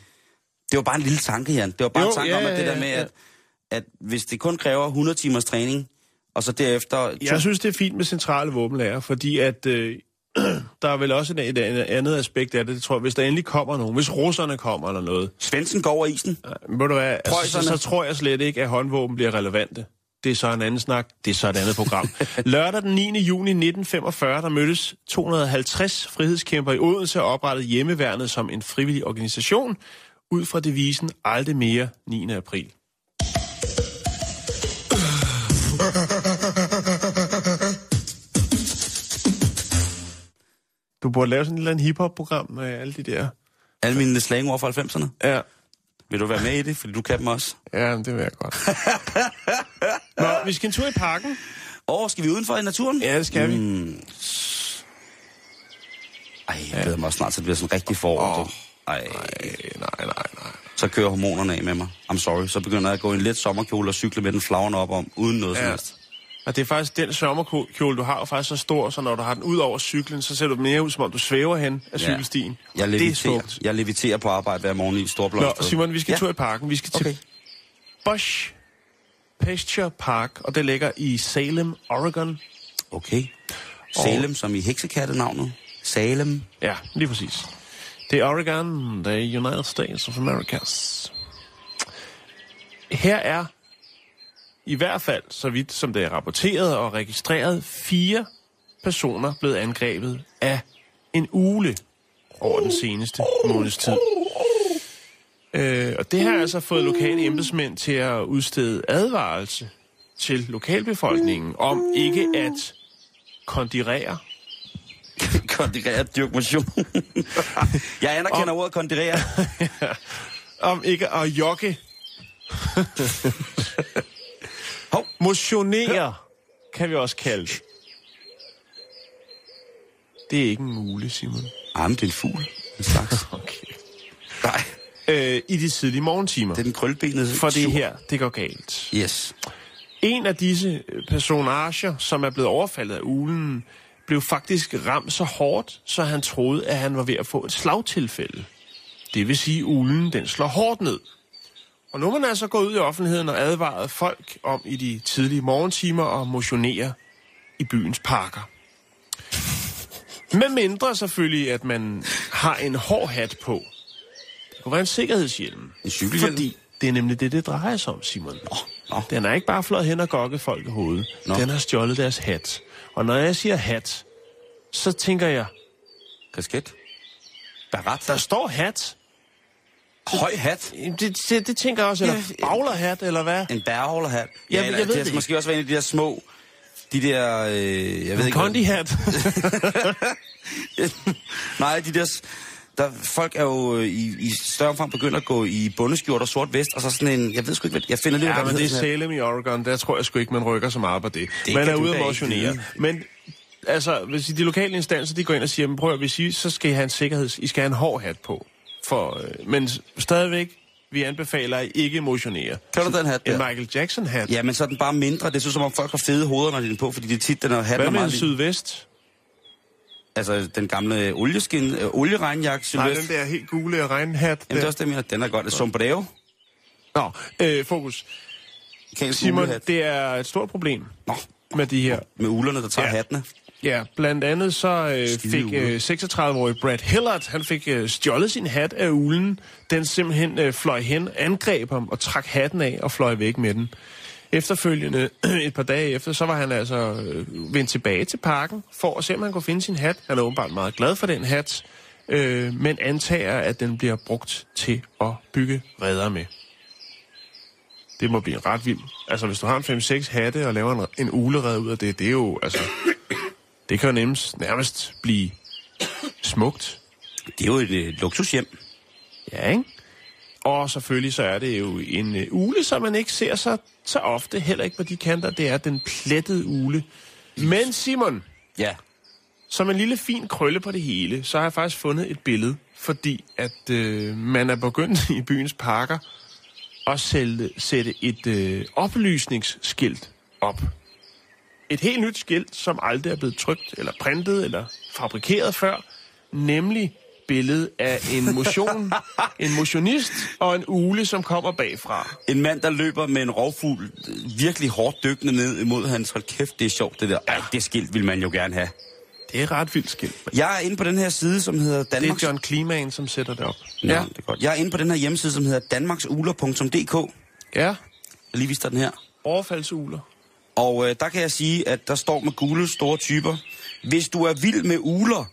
Det var bare en lille tanke, Jan. Det var bare en tanke om, at det der med, at hvis det kun kræver 100 timers træning, og så derefter... Jeg synes, det er fint med centrale våbenlager, fordi at der er vel også et andet aspekt af det. Jeg tror, hvis der endelig kommer nogen, hvis russerne kommer eller noget... Svendsen går over isen. Må du være, så tror jeg slet ikke, at håndvåben bliver relevante. Det er så en anden snak, det er så et andet program. Lørdag den 9. juni 1945, der mødtes 250 frihedskæmper i Odense og oprettede hjemmeværnet som en frivillig organisation, ud fra devisen aldrig mere 9. april. Du burde lave sådan et eller andet hiphop-program med alle de der... Alle mine slangord fra 90'erne? Ja. Vil du være med i det, fordi du kan dem også? Ja, det vil jeg godt. Nå, vi skal en tur i parken. Skal vi udenfor i naturen? Ja, det skal vi. Ej, jeg glæder mig også snart, så det bliver sådan rigtig forår. Nej. Så kører hormonerne af med mig. I'm sorry. Så begynder jeg at gå i en let sommerkjole og cykle med den flagrende op om, uden noget som helst. Og det er faktisk den sommerkjole, du har, er faktisk så stor, så når du har den ud over cyklen, så ser du mere ud, som om du svæver hen af cykelstien. Jeg leviterer på arbejde hver morgen i et stort blomsted. Nå, Simon, vi skal tur i parken. Vi skal til Busch Pasture Park, og det ligger i Salem, Oregon. Okay. Salem, som i heksekattenavnet. Salem. Ja, lige præcis. Det er Oregon, det er United States of America. Her er, i hvert fald, så vidt som det er rapporteret og registreret, 4 personer blevet angrebet af en ugle over den seneste måneds tid. Og det har altså fået lokale embedsmænd til at udstede advarelse til lokalbefolkningen om ikke at kondirere dyrkmotion. Jeg anerkender ordet kondirere. Om ikke at jogge. Motionere, kan vi også kalde det. Det er ikke en ugle, Simon. Jamen, det er en fugl. En slags. Okay. Nej. I de tidlige morgentimer. Det er den krølbenede. For det her, det går galt. Yes. En af disse personager, som er blevet overfaldet af uglen, blev faktisk ramt så hårdt, så han troede, at han var ved at få et slagtilfælde. Det vil sige, at ulen den slår hårdt ned. Og nu er man altså gået ud i offentligheden og advaret folk om i de tidlige morgentimer at motionere i byens parker. Med mindre selvfølgelig, at man har en hård hat på. Det kunne være en sikkerhedshjelm. En cykelhjelm? Fordi det er nemlig det drejer sig om, Simon. Den er ikke bare flået hen og gokket folk i hovedet. Den har stjålet deres hat. Og når jeg siger hat, så tænker jeg... Kasket? Barat? Der står hat. Høj hat? Det tænker jeg også. Eller ja, baglerhat, eller hvad? En bærholderhat. Ja, jeg ved det ikke. Måske også være en af de der små... De der... jeg ved ikke... Kondi-hat. Nej, de der... folk er jo i større omfang begyndt at gå i bundeskjort og sort vest, og så sådan en, jeg ved sgu ikke, jeg finder det ud af. Ja, men det er Salem i Oregon, der tror jeg sgu ikke, man rykker så meget på det. Man er ude at motionere. Men altså, hvis de lokale instanser, de går ind og siger, men prøv at sige, så skal I have en I skal have en hård hat på. For, men stadigvæk, vi anbefaler, at I ikke motionere. Kan du den hat der? En Michael Jackson-hat. Ja, men så er den bare mindre. Det synes som om folk har fede hoveder, når de er på, fordi det er tit, den er hatten. Hvad med en sydvest? Altså den gamle olieregnjakke, Sylvester. Nej, den der helt gule regnhat. Jamen, det er også det, mener. Den er godt. Sombrero. Nå, fokus. Simon, det er et stort problem med de her... Med ulerne, der tager hattene. Ja, blandt andet så fik 36-årig Brad Hillard, han fik stjålet sin hat af ulen. Den simpelthen fløj hen, angreb ham og trak hatten af og fløj væk med den. Efterfølgende, et par dage efter, så var han altså vendt tilbage til parken, for at se, om han kunne finde sin hat. Han er åbenbart meget glad for den hat, men antager, at den bliver brugt til at bygge reder med. Det må blive ret vildt. Altså, hvis du har en 5-6 hatte og laver en ulerede ud af det, det er jo, altså... Det kan jo nærmest blive smukt. Det er jo et luksushjem. Ja, ikke? Og selvfølgelig så er det jo en ugle, som man ikke ser så ofte, heller ikke på de kanter. Det er den plettede ugle. Men Simon, som en lille fin krølle på det hele, så har jeg faktisk fundet et billede, fordi at man er begyndt i byens parker at sætte et oplysningsskilt op. Et helt nyt skilt, som aldrig er blevet trykt, eller printet, eller fabrikeret før, nemlig... billede af en motionist og en ugle, som kommer bagfra. En mand, der løber med en rovfugl virkelig hårdt dykkende ned imod hans. Hold kæft, det er sjovt, det der. Ej, det skilt vil man jo gerne have. Det er ret vildt skilt. Jeg er inde på den her side, som hedder Danmarks... Det er John Klimaen, som sætter det op. Nå, ja, det er godt. Jeg er inde på den her hjemmeside, som hedder danmarksugler.dk. Ja. Jeg lige viser den her. Overfaldsugler. Og der kan jeg sige, at der står med gule store typer. Hvis du er vild med ugler,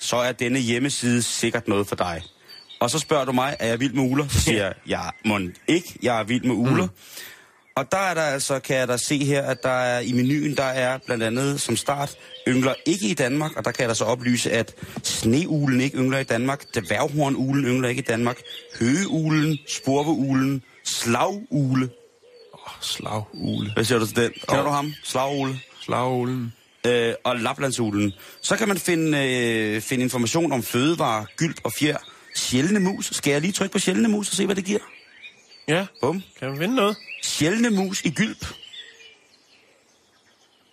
så er denne hjemmeside sikkert noget for dig. Og så spørger du mig, er jeg vild med ugler? Så siger jeg, jeg er vild med ugler. Mm. Og der er der altså, kan jeg da se her, at der er i menuen, der er blandt andet som start, yngler ikke i Danmark, og der kan jeg da så oplyse, at sneuglen ikke yngler i Danmark, dværghornuglen yngler ikke i Danmark, høgeuglen, sporveuglen, slagugle. Slagugle. Hvad siger du til den? Kender du ham? Slagugle. Slaguglen. Og Laplandsuglen. Så kan man finde information om fødevarer, gylt og fjer. Sjældne mus. Skal jeg lige trykke på sjældne mus og se, hvad det giver? Ja, bum. Kan man vinde noget? Sjældne mus i gylp.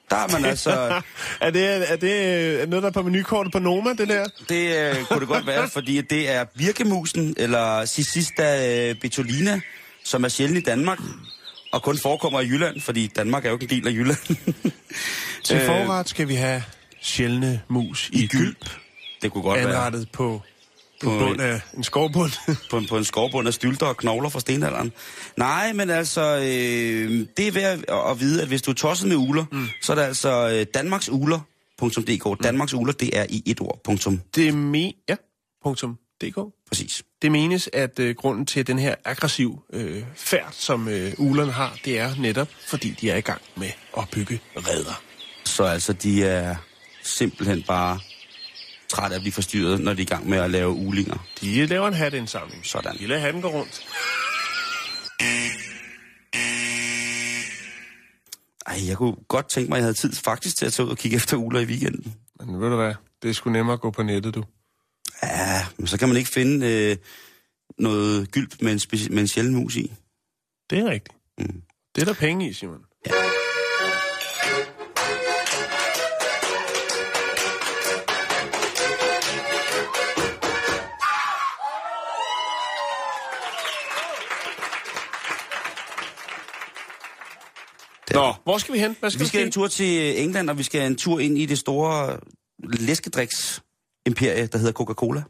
Der er man altså... er det noget, der er på menukortet på Noma, det der? Det kunne det godt være, fordi det er birkemusen, eller Cicista betolina, som er sjælden i Danmark. Og kun forekommer i Jylland, fordi Danmark er jo ikke en del af Jylland. Til forret skal vi have sjældne mus i gylp. Det kunne godt være. Anrettet på en skovbund. på en skovbund af stylter og knogler fra stenalderen. Nej, men altså, det er værd at vide, at hvis du er tosset med uler, så er det altså danmarksugler.dk. Danmarksugler, det er i et ord. .dk. Præcis. Det menes, at grunden til den her aggressiv færd, som uglerne har, det er netop, fordi de er i gang med at bygge reder. Så altså, de er simpelthen bare træt af at blive forstyrret, når de er i gang med at lave uglinger. De laver en hatindsamling. Sådan. De lader hatten gå rundt. Ej, jeg kunne godt tænke mig, at jeg havde tid faktisk til at tage ud og kigge efter ugler i weekenden. Men ved du hvad? Det er sgu nemmere at gå på nettet, du. Ja, men så kan man ikke finde noget gylp med en sjælden mus i. Det er rigtigt. Mm. Det er der penge i, Simon. Ja. Ja. Nå, hvor skal vi hen? Hvad skal vi skal en tur til England, og vi skal en tur ind i det store læskedriks-imperie, der hedder Coca-Cola.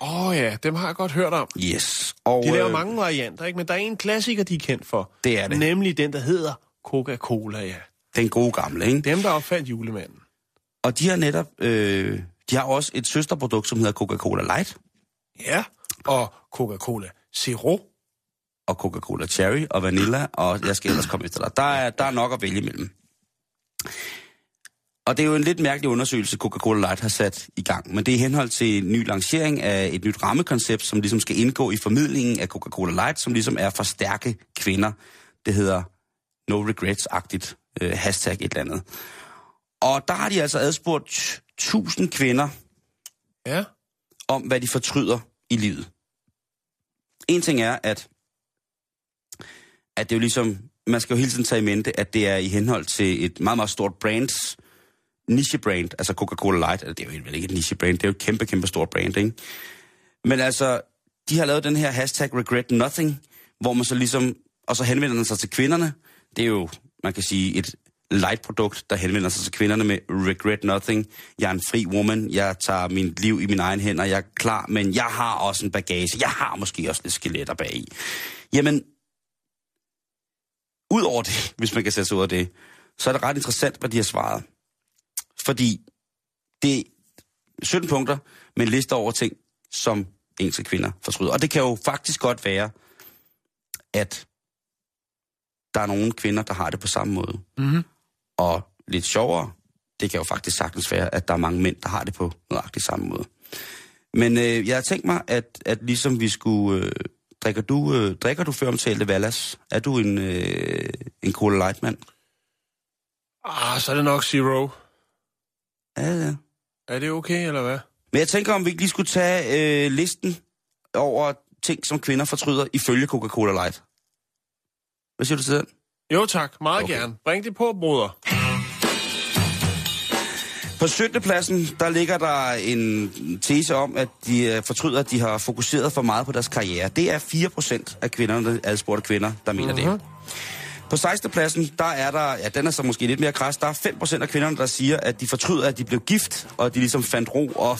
Åh ja, dem har jeg godt hørt om. Yes. Og de laver mange varianter, ikke? Men der er en klassiker, de er kendt for. Det er det. Nemlig den, der hedder Coca-Cola, ja. Den gode gamle, ikke? Dem, der opfandt julemanden. Og de har netop... de har også et søsterprodukt, som hedder Coca-Cola Light. Ja, og Coca-Cola Zero. Og Coca-Cola Cherry og Vanilla, og jeg skal ellers komme efter dig. Der er nok at vælge imellem. Og det er jo en lidt mærkelig undersøgelse, Coca-Cola Light har sat i gang. Men det er henhold til en ny lancering af et nyt rammekoncept, som ligesom skal indgå i formidlingen af Coca-Cola Light, som ligesom er for stærke kvinder. Det hedder No Regrets-agtigt, hashtag et eller andet. Og der har de altså adspurgt 1000 kvinder om, hvad de fortryder i livet. En ting er, at det er jo ligesom, man skal jo hele tiden tage i mente, at det er i henhold til et meget, meget stort brands, niche-brand, altså Coca-Cola Light, det er jo ikke et niche-brand, det er jo et kæmpe, kæmpe stort brand, ikke? Men altså, de har lavet den her hashtag regret nothing, hvor man så ligesom, og så henvender den sig til kvinderne, det er jo, man kan sige, et light-produkt, der henvender sig til kvinderne med regret nothing, jeg er en fri woman, jeg tager mit liv i mine egne hænder, jeg er klar, men jeg har også en bagage, jeg har måske også lidt skeletter bagi. Jamen, udover det, hvis man kan sætte sig ud af det, så er det ret interessant, hvad de har svaret. Fordi det er 17 punkter med en liste over ting, som engelske kvinder fortryder. Og det kan jo faktisk godt være, at der er nogle kvinder, der har det på samme måde. Mm-hmm. Og lidt sjovere, det kan jo faktisk sagtens være, at der er mange mænd, der har det på nøjagtigt samme måde. Men jeg har tænkt mig, at ligesom vi skulle... Drikker du føromtalte Vallas? Er du en Cola Light-mand? Så er det nok Zero. Ja. Er det okay, eller hvad? Men jeg tænker, om vi ikke lige skulle tage listen over ting, som kvinder fortryder ifølge Coca-Cola Light. Hvad siger du til den? Jo tak, meget okay. Gerne. Bring det på, broder. På 17. pladsen, der ligger der en tese om, at de fortryder, at de har fokuseret for meget på deres karriere. Det er 4% af kvinderne, adspurgte kvinder, der mener det. På 16. pladsen, der er der, den er så måske lidt mere kras, der er 5% af kvinderne, der siger, at de fortryder, at de blev gift, og at de ligesom fandt ro og,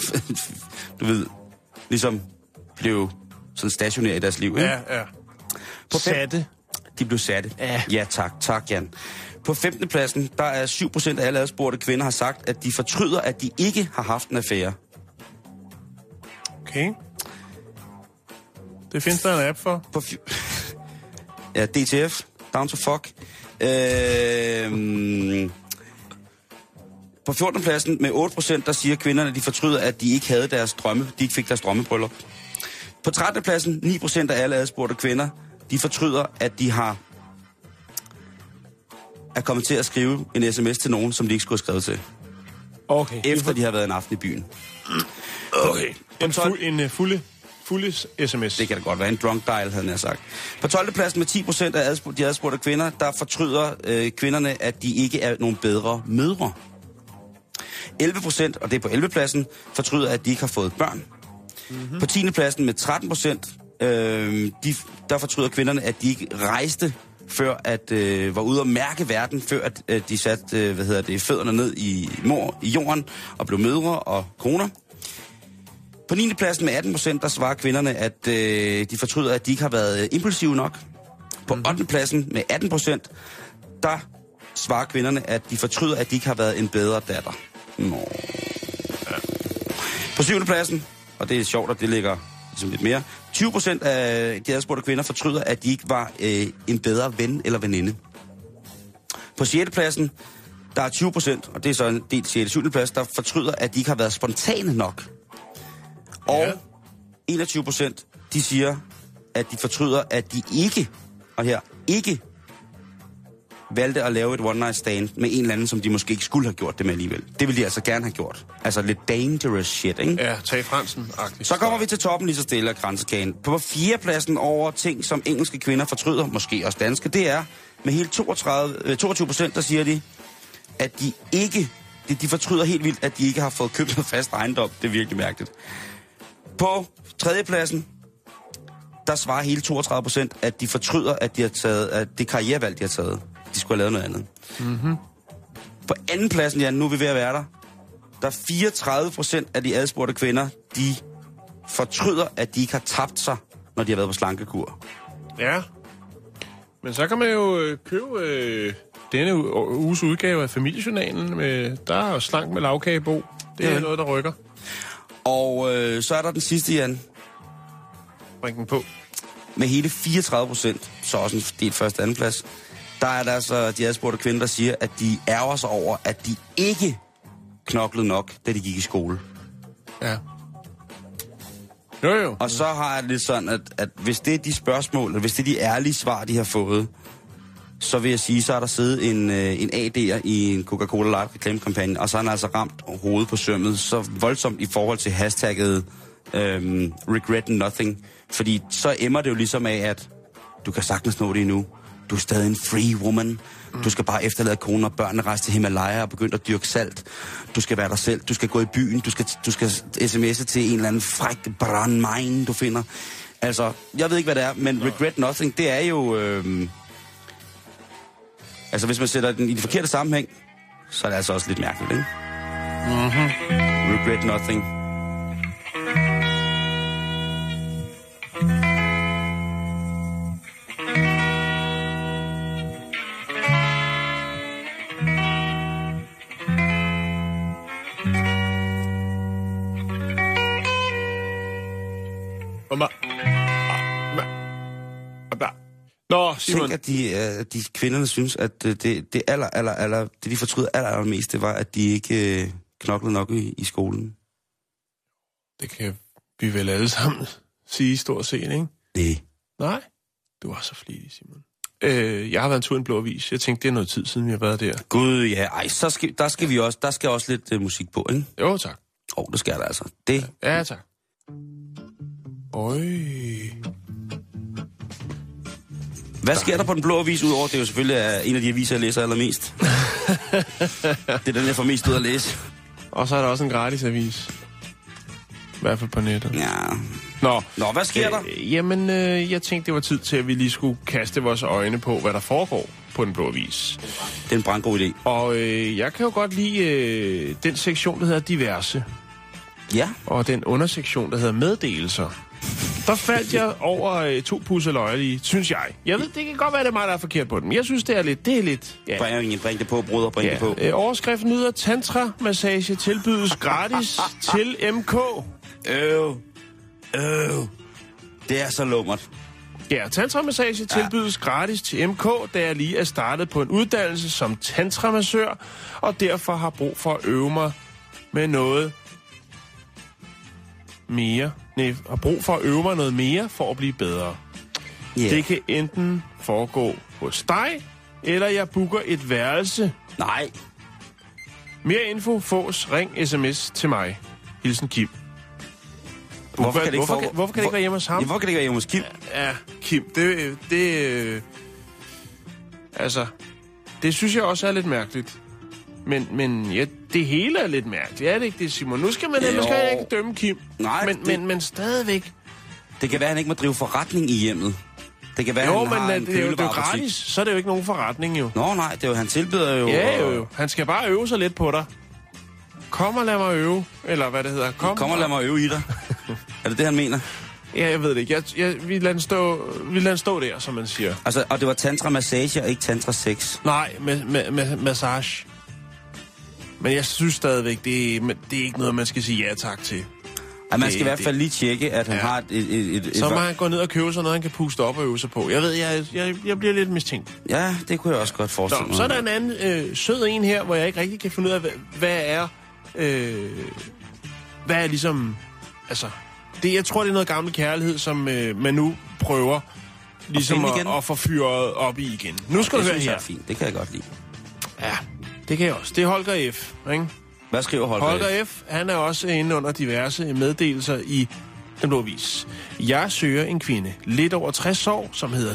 du ved, ligesom blev sådan stationeret i deres liv. Ikke? Ja. På satte. De blev satte. Ja, tak, Jan. På 15. pladsen, der er 7% af alle adspurgte kvinder har sagt, at de fortryder, at de ikke har haft en affære. Okay. Det findes der en app for. Ja, DTF. Down to fuck. På 14. pladsen med 8%, der siger kvinderne, at de fortryder, at de ikke havde deres drømme. De ikke fik deres drømmebryllup. På 13. pladsen, 9% af alle adspurgte kvinder, de fortryder, at de har... at komme til at skrive en sms til nogen, som de ikke skulle have skrevet til. Okay. Efter de har været en aften i byen. Okay. En fulde sms. Det kan det godt være. En drunk dial, havde jeg sagt. På 12. pladsen med 10% af de adspurgte kvinder, der fortryder kvinderne, at de ikke er nogen bedre mødre. 11%, og det er på 11. pladsen, fortryder, at de ikke har fået børn. Mm-hmm. På 10. pladsen med 13%, der fortryder kvinderne, at de ikke rejste før at var ude at mærke verden, før at de satte fødderne ned i jorden og blev mødre og koner. På 9. pladsen med 18%, der svarer kvinderne, at de fortryder, at de ikke har været impulsive nok. På 8. pladsen med 18%, der svarer kvinderne, at de fortryder, at de ikke har været en bedre datter. Nå. På 7. pladsen, og det er sjovt, at det ligger... som lidt mere. 20% af de adspurgte kvinder fortryder, at de ikke var en bedre ven eller veninde. På 6. pladsen, der er 20%, og det er så en del 6. og 7. plads, der fortryder, at de ikke har været spontane nok. Og 21%, de siger, at de fortryder, at de ikke valgte at lave et one night stand med en eller anden, som de måske ikke skulle have gjort det med alligevel. Det ville de altså gerne have gjort. Altså lidt dangerous shit, ikke? Ja, Tage Fransen-agtigt. Så kommer vi til toppen lige så stille af kransekagen. På 4. pladsen over ting, som engelske kvinder fortryder, måske også danske, det er med hele 22%, der siger de, at de ikke... De fortryder helt vildt, at de ikke har fået købt noget fast ejendom. Det er virkelig mærkeligt. På 3. pladsen, der svarer hele 32%, at de fortryder, at det karrierevalg, de har taget. de skulle have lavet noget andet. Mm-hmm. På andenpladsen, Jan, nu er vi ved at være der. Der er 34% af de adspurgte kvinder, de fortryder, at de ikke har tabt sig, når de har været på slankekur. Ja, men så kan man jo købe denne uges udgave af Familiejournalen. Med, der er slank med lavkagebo. Det er noget, der rykker. Og så er der den sidste, Jan. Bring den på. Med hele 34%, så også en delt første andenplads, der er der altså de adspurgte kvinder, der siger, at de ærger sig over, at de ikke knoklede nok, da de gik i skole. Ja. Jo. Og så har jeg lidt sådan, at hvis det er de spørgsmål, eller hvis det er de ærlige svar, de har fået, så vil jeg sige, så er der siddet en AD'er i en Coca-Cola Light reklamekampagne, og så har han altså ramt hovedet på sømmet så voldsomt i forhold til hashtagget regret nothing. Fordi så emmer det jo ligesom af, at du kan sagtens nå det endnu. Du er stadig en free woman. Du skal bare efterlade konen og børnene, rejse til Himalaya og begynde at dyrke salt. Du skal være dig selv. Du skal gå i byen. Du skal sms'e til en eller anden fræk brandmine, du finder. Altså, jeg ved ikke, hvad det er, men regret nothing, det er jo... Altså, hvis man sætter den i den forkerte sammenhæng, så er det altså også lidt mærkeligt, ikke? Mm-hmm. Regret nothing. Nå, Simon. Tænk, at de kvinderne synes, at det aller, det de fortryder allermest, det var, at de ikke knoklede nok i skolen. Det kan vi vel alle sammen sige stort set, ikke? Det. Nej, du var så flittig, Simon. Jeg har været en tur i Den Blå Avis. Jeg tænkte, det er noget tid siden, vi har været der. Gud, ja. Ej, så skal, der skal vi også, der skal også lidt musik på, ikke? Jo, tak. Åh, det skal der altså. Det. Ja, tak. Øj... Hvad sker der på Den Blå Avis udover? Det er jo selvfølgelig en af de aviser, jeg læser allermest. Det er den, jeg får mest ud at læse. Og så er der også en gratis avis. I hvert fald på nettet. Ja. Nå, hvad sker der? Jamen, jeg tænkte, det var tid til, at vi lige skulle kaste vores øjne på, hvad der foregår på Den Blå Avis. Det er en brandgod idé. Og jeg kan jo godt lide den sektion, der hedder Diverse. Ja. Og den undersektion, der hedder Meddelelser. Der faldt jeg over to pusseløjelige, synes jeg. Jeg ved, det kan godt være, det er mig, der er forkert på dem. Jeg synes, det er lidt... Ja. Bring det på, bruder, bring det på. Overskriften lyder, tantra-massage tilbydes gratis til MK. Det er så lummert. Ja, tantra-massage tilbydes gratis til MK, da jeg lige er startet på en uddannelse som tantramassør, og derfor har brug for at øve mig med noget mere. Har brug for at øve mig noget mere for at blive bedre. Yeah. Det kan enten foregå hos dig, eller jeg booker et værelse. Nej. Mere info fås. Ring sms til mig. Hilsen Kim. Hvorfor kan det ikke være hjemme hos ham? Ja, hvorfor kan det ikke være hjemme hos Kim? Ja, Kim, det altså, det synes jeg også er lidt mærkeligt. Men ja, det hele er lidt mærkeligt. Ja, det er ikke det, Simon. Nu skal man ikke dømme Kim. Nej, men stadigvæk. Det kan være, han ikke må drive forretning i hjemmet. Det kan være, han har en kølevarebutik. Jo, men det er jo gratis. Så er det jo ikke nogen forretning, jo. Nå, nej, det er jo, han tilbyder jo. Ja, jo. Han skal bare øve sig lidt på dig. Kom og lad mig øve. Eller hvad det hedder. Kom og lad mig øve i dig. Er det det, han mener? Ja, jeg ved det ikke. Vi lader den stå der, som man siger. Altså, og det var tantra-massage og ikke tantra-sex? Nej, massage. Men jeg synes stadigvæk, det er ikke noget, man skal sige ja tak til. Man skal i hvert fald lige tjekke, at han har et... Så må han gå ned og købe sig noget, han kan puste op og øve sig på. Jeg ved, jeg bliver lidt mistænkt. Ja, det kunne jeg også godt forestille mig. Så er der en anden sød en her, hvor jeg ikke rigtig kan finde ud af, hvad er ligesom... Altså, det, jeg tror, det er noget gammel kærlighed, som man nu prøver ligesom at få fyret op i igen. Nu skal du høre her. Det fint, det kan jeg godt lide. Ja. Det kan jeg også. Det er Holger F., ikke? Hvad skriver Holger F.? Han er også inde under diverse meddelelser i Den Blå Avis. Jeg søger en kvinde, lidt over 60 år, som hedder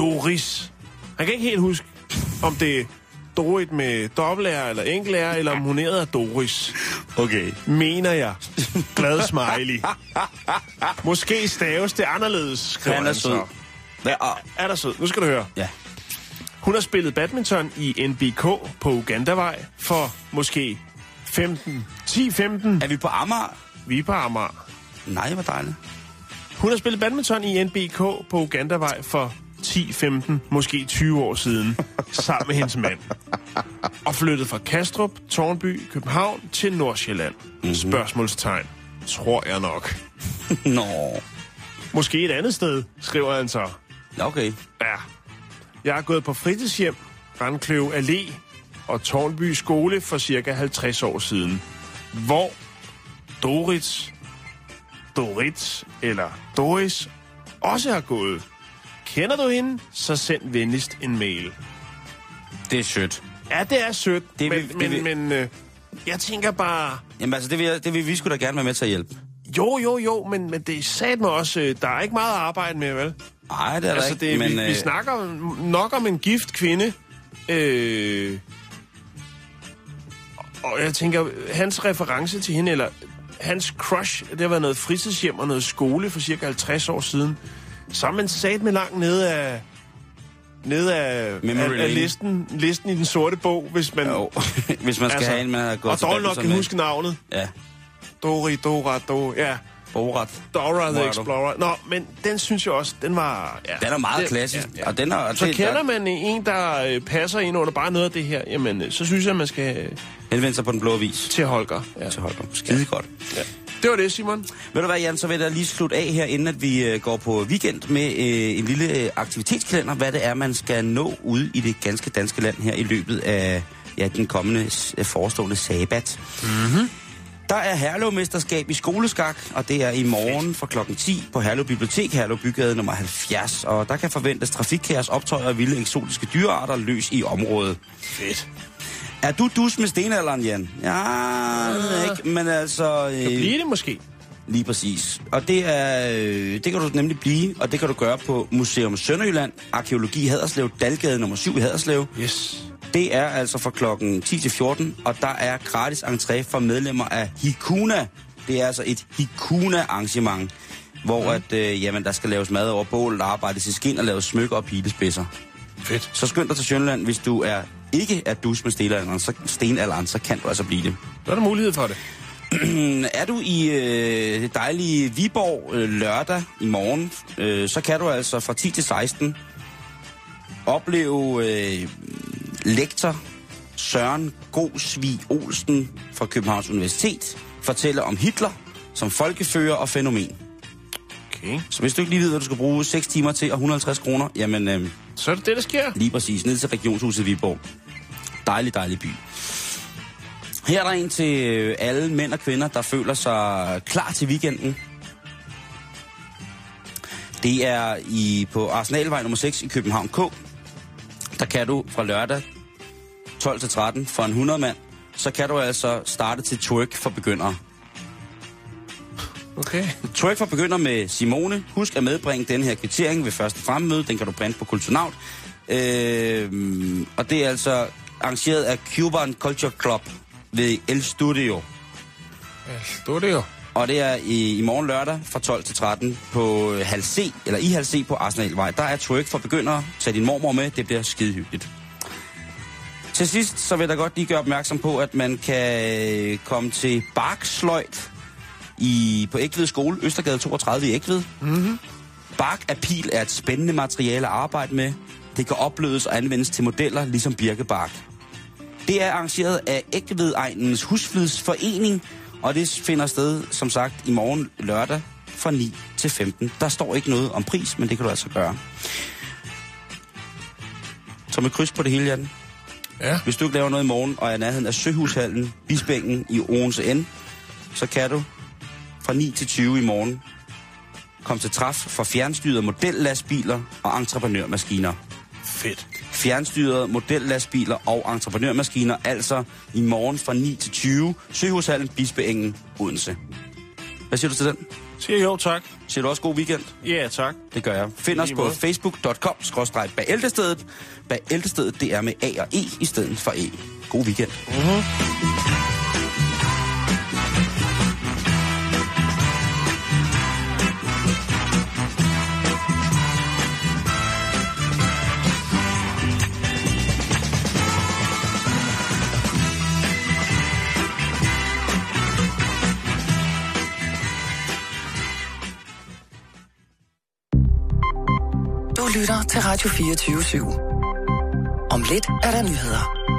Doris. Han kan ikke helt huske, om det er Dorit med dobbelt-r eller enkelt-r, eller om hun hedder Doris. Okay. Mener jeg. Glad smiley. Måske staves det anderledes, skriver han så. Ja, er der sød? Nu skal du høre. Ja. Hun har spillet badminton i NBK på Ugandavej for måske 10-15. Er vi på Amager? Vi er på Amager. Nej, hvor dejligt. Hun har spillet badminton i NBK på Ugandavej for 10-15, måske 20 år siden, sammen med hendes mand. Og flyttet fra Kastrup, Tårnby, København til Nordsjælland. Mm-hmm. Spørgsmålstegn. Tror jeg nok. Nå. Måske et andet sted, skriver han så. Okay. Ja. Jeg er gået på fritidshjem, Randkløv Allé og Tårnby Skole for cirka 50 år siden. Hvor Dorit eller Doris også har gået. Kender du hende, så send venligst en mail. Det er sødt. Ja, det er sødt, men jeg tænker bare... Jamen altså, det vil vi sgu da gerne være med til at hjælpe. Jo, men det er satme også... Der er ikke meget at arbejde med, vel? Nej, det er altså, der ikke, vi snakker nok om en gift kvinde. Og jeg tænker, hans reference til hende, eller hans crush, det har været noget fritidshjem og noget skole for cirka 50 år siden. Så er man satme langt nede af listen i den sorte bog, hvis man... Jo, hvis man skal altså, have en, man har gået til. Og dog nok kan huske navnet. Ja. Dora the Explorer. Nå, men den synes jeg også, den var... Ja, den er meget klassisk. Ja. Og den er, så kender man en, der passer ind under bare noget af det her, jamen, så synes jeg, man skal... henvende sig på Den Blå Avis. Til Holger. Ja. Til Holger. Skide godt. Ja. Det var det, Simon. Ved du hvad, Jan, så vil jeg lige slutte af her, inden at vi går på weekend med en lille aktivitetskalender, hvad det er, man skal nå ude i det ganske danske land her i løbet af den kommende forestående sabbat. Mm-hmm. Der er Herlev-mesterskab i skoleskak, og det er i morgen fra klokken 10 på Herlev Bibliotek, Herlev Bygade nummer 70. Og der kan forventes trafikkaos, optøjer og vilde eksotiske dyrearter løs i området. Fedt. Er du dus med stenalderen, Jan? Ja, ikke, men altså... kan blive det måske. Lige præcis. Og det er... det kan du nemlig blive, og det kan du gøre på Museum Sønderjylland, Arkæologi Haderslev, Dalgade nummer 7 i Haderslev. Yes. Det er altså fra klokken 10 til 14, og der er gratis entré for medlemmer af Hikuna. Det er altså et Hikuna-arrangement, hvor at, jamen, der skal laves mad over bål, der arbejdes i skin og laves smykker og pilespidser. Fedt. Så skynd dig til Sønderjylland, hvis du ikke er dus med stenalderen, så kan du altså blive det. Der er der mulighed for det. Er du i det dejlige Viborg lørdag i morgen, så kan du altså fra 10 til 16 opleve lektor Søren Gosvig Olsen fra Københavns Universitet fortælle om Hitler som folkefører og fænomen. Okay. Så hvis du ikke lige ved, hvad du skal bruge 6 timer til og 150 kroner, jamen... så er det det, der sker. Lige præcis. Ned til Regionshuset Viborg. Dejlig, dejlig by. Her er der en til alle mænd og kvinder, der føler sig klar til weekenden. Det er på Arsenalvej nummer 6 i København K. Der kan du fra lørdag 12 til 13 for en 100 mand. Så kan du altså starte til twerk for begyndere. Okay. Tryk for begynder med Simone. Husk at medbringe den her kvittering ved første fremmøde. Den kan du printe på Kulturnaut. Og det er altså arrangeret af Cuban Culture Club ved El Studio. Og det er i morgen lørdag fra 12 til 13 på Hal C, eller i Hal C på Arsenalvej. Der er tryk for begyndere. Tag din mormor med. Det bliver skidehyggeligt. Til sidst så vil jeg godt lige gøre opmærksom på, at man kan komme til Barksløjt på Egtved Skole, Østergade 32 i Egtved. Mm-hmm. Bark af pil er et spændende materiale at arbejde med. Det kan opløses og anvendes til modeller, ligesom birkebark. Det er arrangeret af Egtvedegnens Husflidsforening, og det finder sted, som sagt, i morgen lørdag fra 9 til 15. Der står ikke noget om pris, men det kan du altså gøre. Så med kryds på det hele, Jan. Ja. Hvis du ikke laver noget i morgen, og er i nærheden af Søhushallen, Bispingen i Odense N, så kan du fra 9 til 20 i morgen kom til træf for fjernstyrede modellastbiler og entreprenørmaskiner. Fedt. Fjernstyrede modellastbiler og entreprenørmaskiner, altså i morgen fra 9 til 20, Søhushallen, Bispeengen, Odense. Hvad siger du til den? Siger jo, tak. Siger du også god weekend? Ja, tak. Det gør jeg. Find os på facebook.com/Bæltestedet. Bæltestedet, det er med A og E i stedet for E. God weekend. Uh-huh. Du lytter til Radio 24-7. Om lidt er der nyheder.